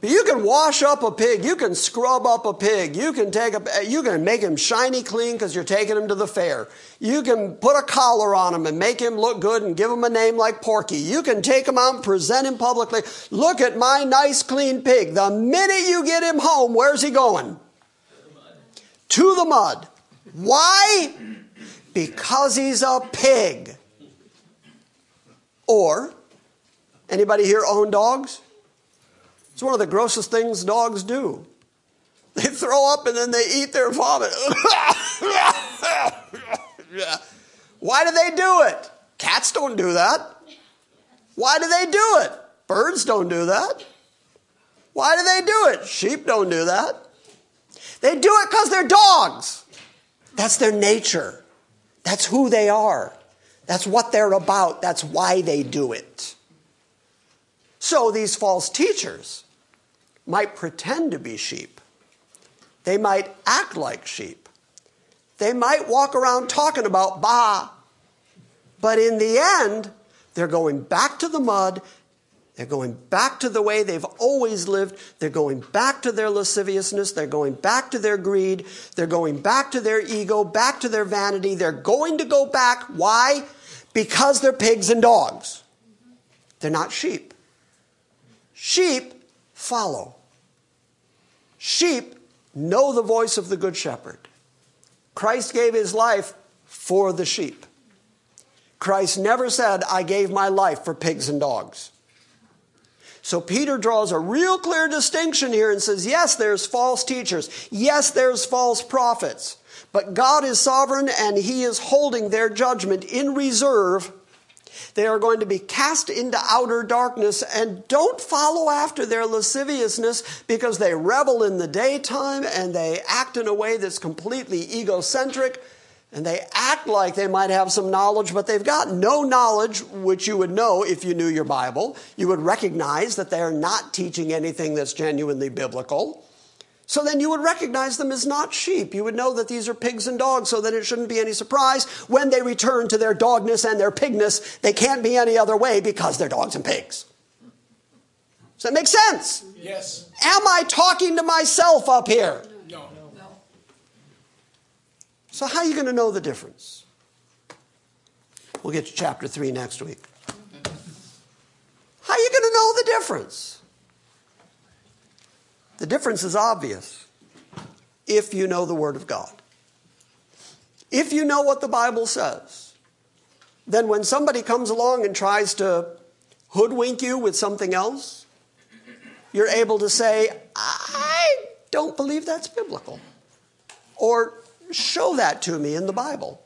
But you can wash up a pig. You can scrub up a pig. You can make him shiny clean because you're taking him to the fair. You can put a collar on him and make him look good and give him a name like Porky. You can take him out and present him publicly. Look at my nice, clean pig. The minute you get him home, where's he going? to the mud. Why? Because he's a pig. Or, anybody here own dogs? It's one of the grossest things dogs do. They throw up and then they eat their vomit. Why do they do it? Cats don't do that. Why do they do it? Birds don't do that. Why do they do it? Sheep don't do that. They do it because they're dogs. That's their nature. That's who they are. That's what they're about. That's why they do it. So these false teachers might pretend to be sheep. They might act like sheep. They might walk around talking about Baal. But in the end, they're going back to the mud. They're going back to the way they've always lived. They're going back to their lasciviousness. They're going back to their greed. They're going back to their ego, back to their vanity. They're going to go back. Why? Because they're pigs and dogs. They're not sheep. Sheep follow. Sheep know the voice of the good shepherd. Christ gave his life for the sheep. Christ never said, I gave my life for pigs and dogs. So Peter draws a real clear distinction here and says, yes, there's false teachers. Yes, there's false prophets. But God is sovereign and he is holding their judgment in reserve. They are going to be cast into outer darkness, and don't follow after their lasciviousness because they revel in the daytime and they act in a way that's completely egocentric. And they act like they might have some knowledge, but they've got no knowledge, which you would know if you knew your Bible. You would recognize that they are not teaching anything that's genuinely biblical. So then you would recognize them as not sheep. You would know that these are pigs and dogs, so then it shouldn't be any surprise when they return to their dogness and their pigness. They can't be any other way because they're dogs and pigs. Does that make sense? Yes. Am I talking to myself up here? So how are you going to know the difference? We'll get to chapter 3 next week. How are you going to know the difference? The difference is obvious if you know the Word of God. If you know what the Bible says, then when somebody comes along and tries to hoodwink you with something else, you're able to say, I don't believe that's biblical. Or show that to me in the Bible.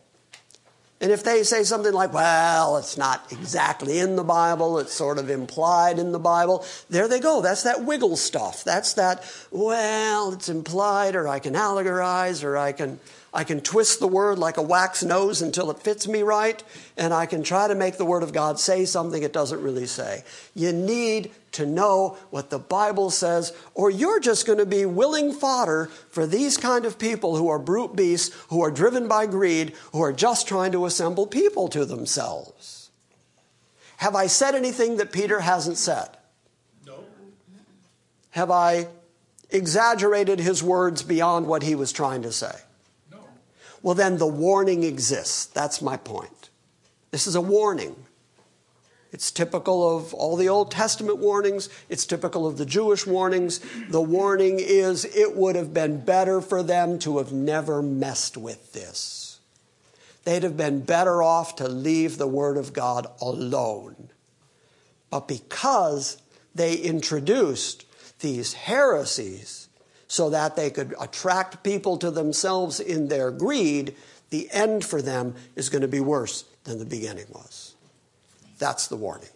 And if they say something like, well, it's not exactly in the Bible, it's sort of implied in the Bible, there they go. That's that wiggle stuff. That's that, well, it's implied, or I can allegorize, or I can twist the word like a wax nose until it fits me right, and I can try to make the Word of God say something it doesn't really say. You need to know what the Bible says, or you're just going to be willing fodder for these kind of people who are brute beasts, who are driven by greed, who are just trying to assemble people to themselves. Have I said anything that Peter hasn't said? No. Have I exaggerated his words beyond what he was trying to say? No. Well, then the warning exists. That's my point. This is a warning. It's typical of all the Old Testament warnings. It's typical of the Jewish warnings. The warning is it would have been better for them to have never messed with this. They'd have been better off to leave the Word of God alone. But because they introduced these heresies so that they could attract people to themselves in their greed, the end for them is going to be worse than the beginning was. That's the warning.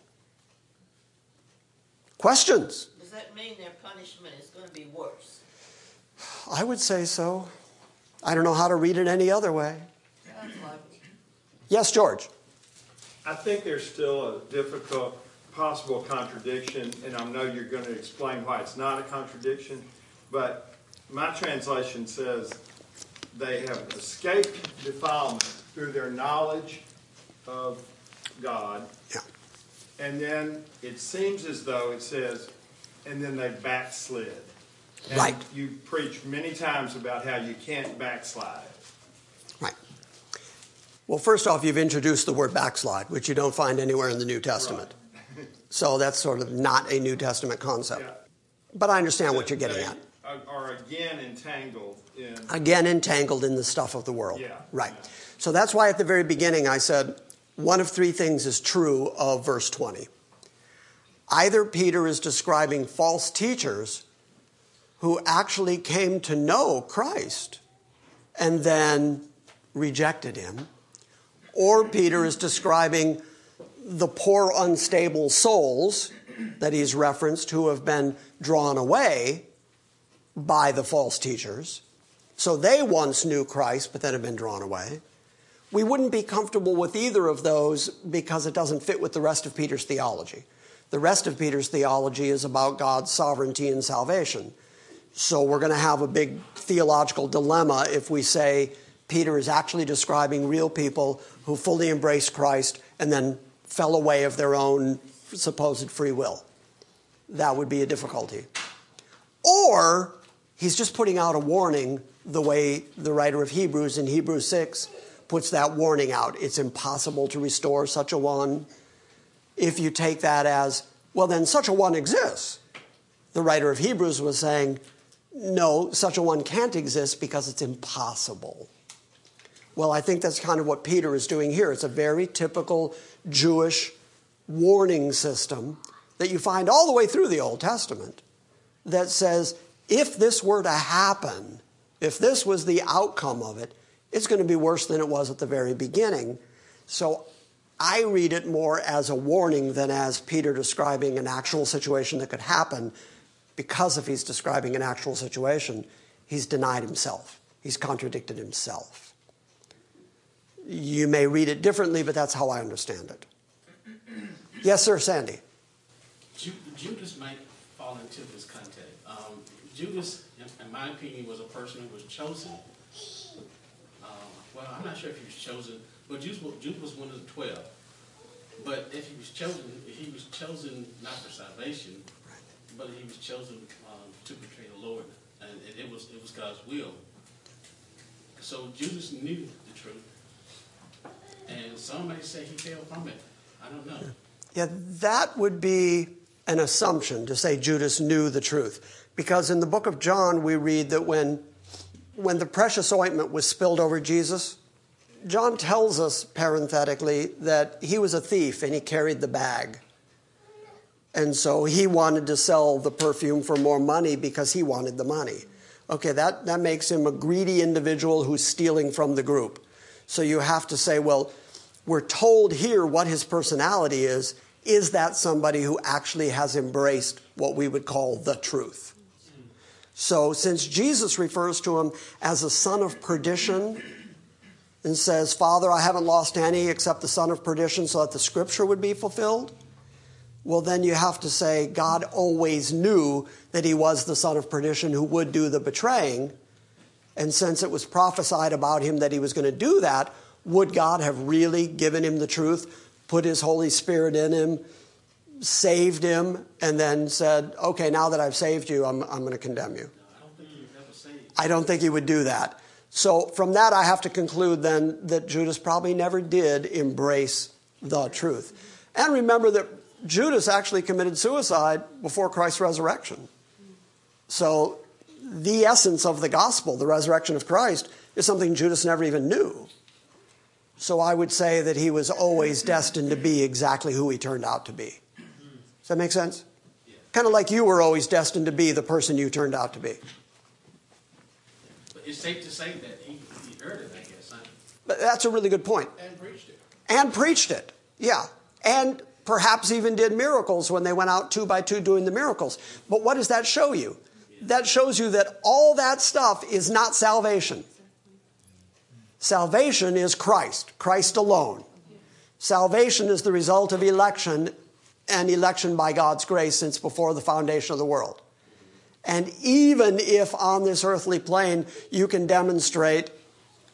Questions? Does that mean their punishment is going to be worse? I would say so. I don't know how to read it any other way. Yes, George? I think there's still a difficult possible contradiction, and I know you're going to explain why it's not a contradiction, but my translation says they have escaped defilement through their knowledge of God. Yeah. And then it seems as though it says, and then they backslid. And right. You preach many times about how you can't backslide. Right. Well, first off, you've introduced the word backslide, which you don't find anywhere in the New Testament. Right. So that's sort of not a New Testament concept. Yeah. But I understand what you're getting at. are again entangled in... Again entangled in the stuff of the world. Yeah. Right. Yeah. So that's why at the very beginning I said, one of three things is true of verse 20. Either Peter is describing false teachers who actually came to know Christ and then rejected him, or Peter is describing the poor, unstable souls that he's referenced who have been drawn away by the false teachers. So they once knew Christ, but then have been drawn away. We wouldn't be comfortable with either of those because it doesn't fit with the rest of Peter's theology. The rest of Peter's theology is about God's sovereignty and salvation. So we're going to have a big theological dilemma if we say Peter is actually describing real people who fully embraced Christ and then fell away of their own supposed free will. That would be a difficulty. Or he's just putting out a warning the way the writer of Hebrews in Hebrews 6 puts that warning out. It's impossible to restore such a one. If you take that as, well, then such a one exists. The writer of Hebrews was saying, no, such a one can't exist because it's impossible. Well, I think that's kind of what Peter is doing here. It's a very typical Jewish warning system that you find all the way through the Old Testament that says, if this were to happen, if this was the outcome of it, it's going to be worse than it was at the very beginning. So I read it more as a warning than as Peter describing an actual situation that could happen, because if he's describing an actual situation, he's denied himself. He's contradicted himself. You may read it differently, but that's how I understand it. Yes, sir, Sandy. Judas might fall into this context. Judas, in my opinion, was a person who was chosen. Well, I'm not sure if he was chosen, but Judas was one of the 12. But if he was chosen, not for salvation, but he was chosen to betray the Lord, and it was God's will. So Judas knew the truth, and some may say he fell from it. I don't know. Yeah, that would be an assumption to say Judas knew the truth, because in the book of John we read that when the precious ointment was spilled over Jesus, John tells us parenthetically that he was a thief and he carried the bag. And so he wanted to sell the perfume for more money because he wanted the money. Okay, that makes him a greedy individual who's stealing from the group. So you have to say, well, we're told here what his personality is. Is that somebody who actually has embraced what we would call the truth? So since Jesus refers to him as a son of perdition and says, Father, I haven't lost any except the son of perdition so that the scripture would be fulfilled, well, then you have to say God always knew that he was the son of perdition who would do the betraying. And since it was prophesied about him that he was going to do that, would God have really given him the truth, put his Holy Spirit in him, saved him, and then said, okay, now that I've saved you, I'm going to condemn you? I don't think he would do that. So from that, I have to conclude then that Judas probably never did embrace the truth. And remember that Judas actually committed suicide before Christ's resurrection. So the essence of the gospel, the resurrection of Christ, is something Judas never even knew. So I would say that he was always destined to be exactly who he turned out to be. Does that make sense? Yeah. Kind of like you were always destined to be the person you turned out to be. But it's safe to say that he heard it, I guess. Huh? But that's a really good point. And preached it. Yeah. And perhaps even did miracles when they went out 2 by 2 doing the miracles. But what does that show you? That shows you that all that stuff is not salvation. Salvation is Christ, Christ alone. Salvation is the result of election, and election by God's grace since before the foundation of the world. And even if on this earthly plane you can demonstrate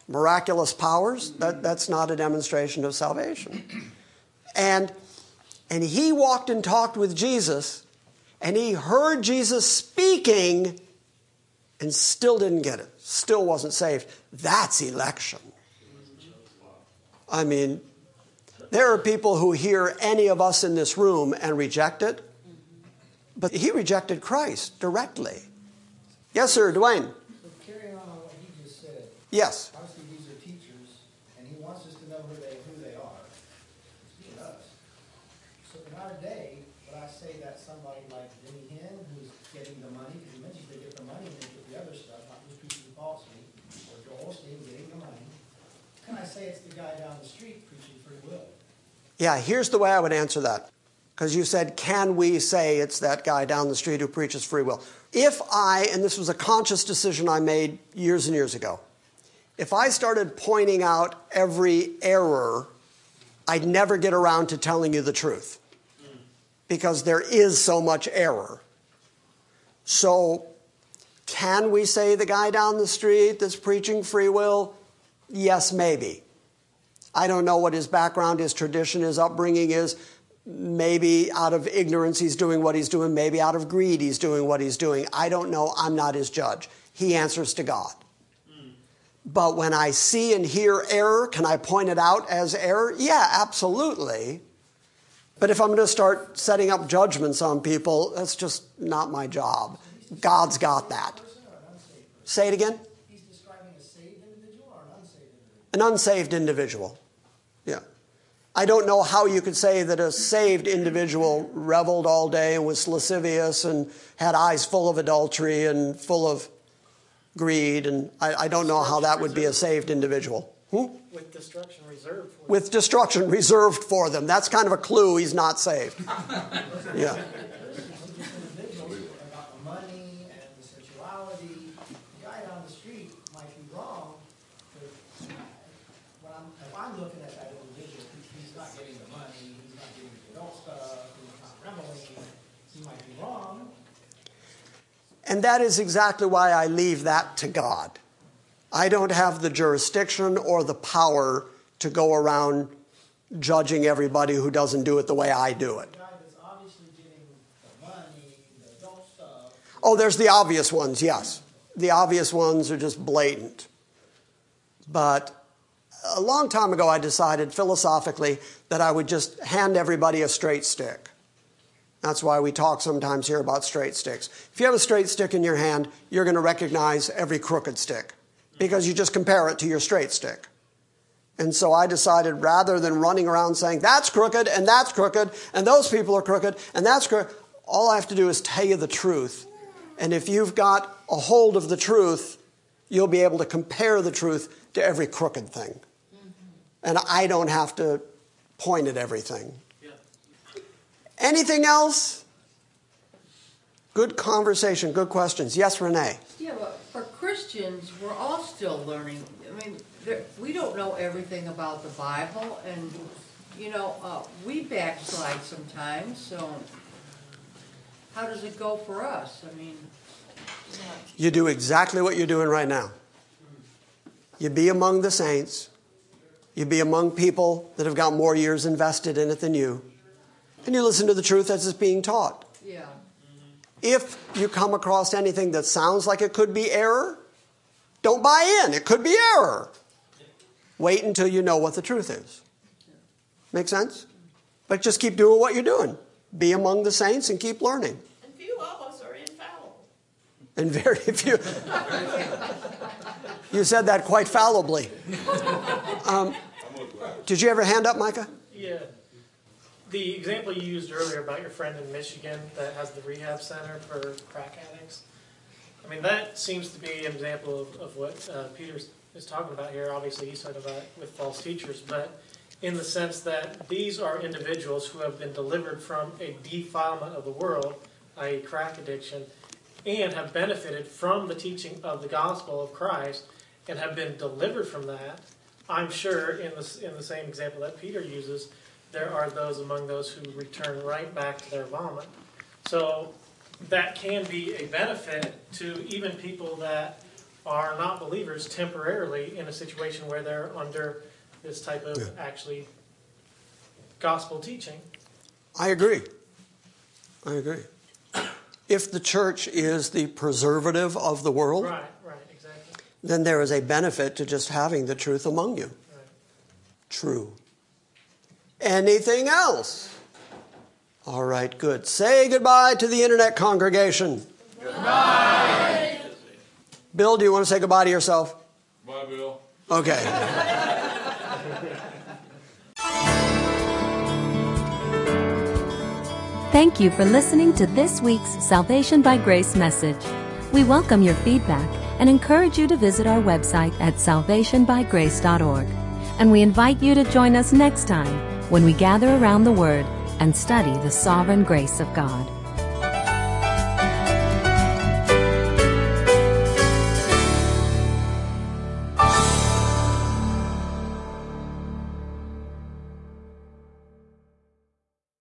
miraculous powers, that's not a demonstration of salvation. And he walked and talked with Jesus, and he heard Jesus speaking and still didn't get it, still wasn't saved. That's election. I mean, there are people who hear any of us in this room and reject it, but he rejected Christ directly. Yes, sir, Dwayne. So carrying on what he just said. Yes. Obviously, these are teachers, and he wants us to know who they are. He does. So in our day, would I say that somebody like Jimmy Hinn, who's getting the money, because he mentions they get the money and they get the other stuff, not just preaching falsely, or Joel Osteen getting the money, can I say it's the guy down the street preaching free will? Yeah, here's the way I would answer that. Because you said, can we say it's that guy down the street who preaches free will? If I, and this was a conscious decision I made years and years ago, if I started pointing out every error, I'd never get around to telling you the truth. Because there is so much error. So, can we say the guy down the street that's preaching free will? Yes, maybe. I don't know what his background, his tradition, his upbringing is. Maybe out of ignorance he's doing what he's doing. Maybe out of greed he's doing what he's doing. I don't know. I'm not his judge. He answers to God. But when I see and hear error, can I point it out as error? Yeah, absolutely. But if I'm going to start setting up judgments on people, that's just not my job. God's got that. Say it again. He's describing a saved individual or an unsaved individual? An unsaved individual. Yeah. I don't know how you could say that a saved individual reveled all day and was lascivious and had eyes full of adultery and full of greed. And I don't know how that would be a saved individual. With destruction reserved for them. With destruction reserved for them. That's kind of a clue he's not saved. Yeah. About the money and the sexuality. The guy down the street might be wrong. If I'm looking at that individual, he's not getting the money, he's not getting the adult stuff, he's not rambling, he might be wrong. And that is exactly why I leave that to God. I don't have the jurisdiction or the power to go around judging everybody who doesn't do it the way I do it. Oh, there's the obvious ones, yes. The obvious ones are just blatant. But a long time ago I decided philosophically that I would just hand everybody a straight stick. That's why we talk sometimes here about straight sticks. If you have a straight stick in your hand, you're going to recognize every crooked stick. Because you just compare it to your straight stick. And so I decided rather than running around saying, that's crooked, and those people are crooked, and that's crooked, all I have to do is tell you the truth. And if you've got a hold of the truth, you'll be able to compare the truth to every crooked thing. Mm-hmm. And I don't have to point at everything. Yeah. Anything else? Good conversation, good questions. Yes, Renee? Yeah, but for Christians, we're all still learning. I mean, we don't know everything about the Bible, and, you know, we backslide sometimes, so how does it go for us? I mean... You do exactly what you're doing right now. You be among the saints. You be among people that have got more years invested in it than you. And you listen to the truth as it's being taught. Yeah. If you come across anything that sounds like it could be error, don't buy in. It could be error. Wait until you know what the truth is. Make sense? But just keep doing what you're doing. Be among the saints and keep learning. And few of us are infallible. And very few. You said that quite fallibly. Did you ever hand up, Micah? Yeah. The example you used earlier about your friend in Michigan that has the rehab center for crack addicts, I mean, that seems to be an example of what Peter is talking about here. Obviously, he said about with false teachers, but in the sense that these are individuals who have been delivered from a defilement of the world, i.e. crack addiction, and have benefited from the teaching of the gospel of Christ and have been delivered from that. I'm sure in the same example that Peter uses, there are those among those who return right back to their vomit. So that can be a benefit to even people that are not believers temporarily in a situation where they're under this type of actually gospel teaching. I agree. If the church is the preservative of the world, right, exactly, then there is a benefit to just having the truth among you. Right. True. Anything else? All right, good. Say goodbye to the internet congregation. Goodbye. Bill, do you want to say goodbye to yourself? Bye, Bill. Okay. Thank you for listening to this week's Salvation by Grace message. We welcome your feedback and encourage you to visit our website at salvationbygrace.org. And we invite you to join us next time when we gather around the Word and study the sovereign grace of God.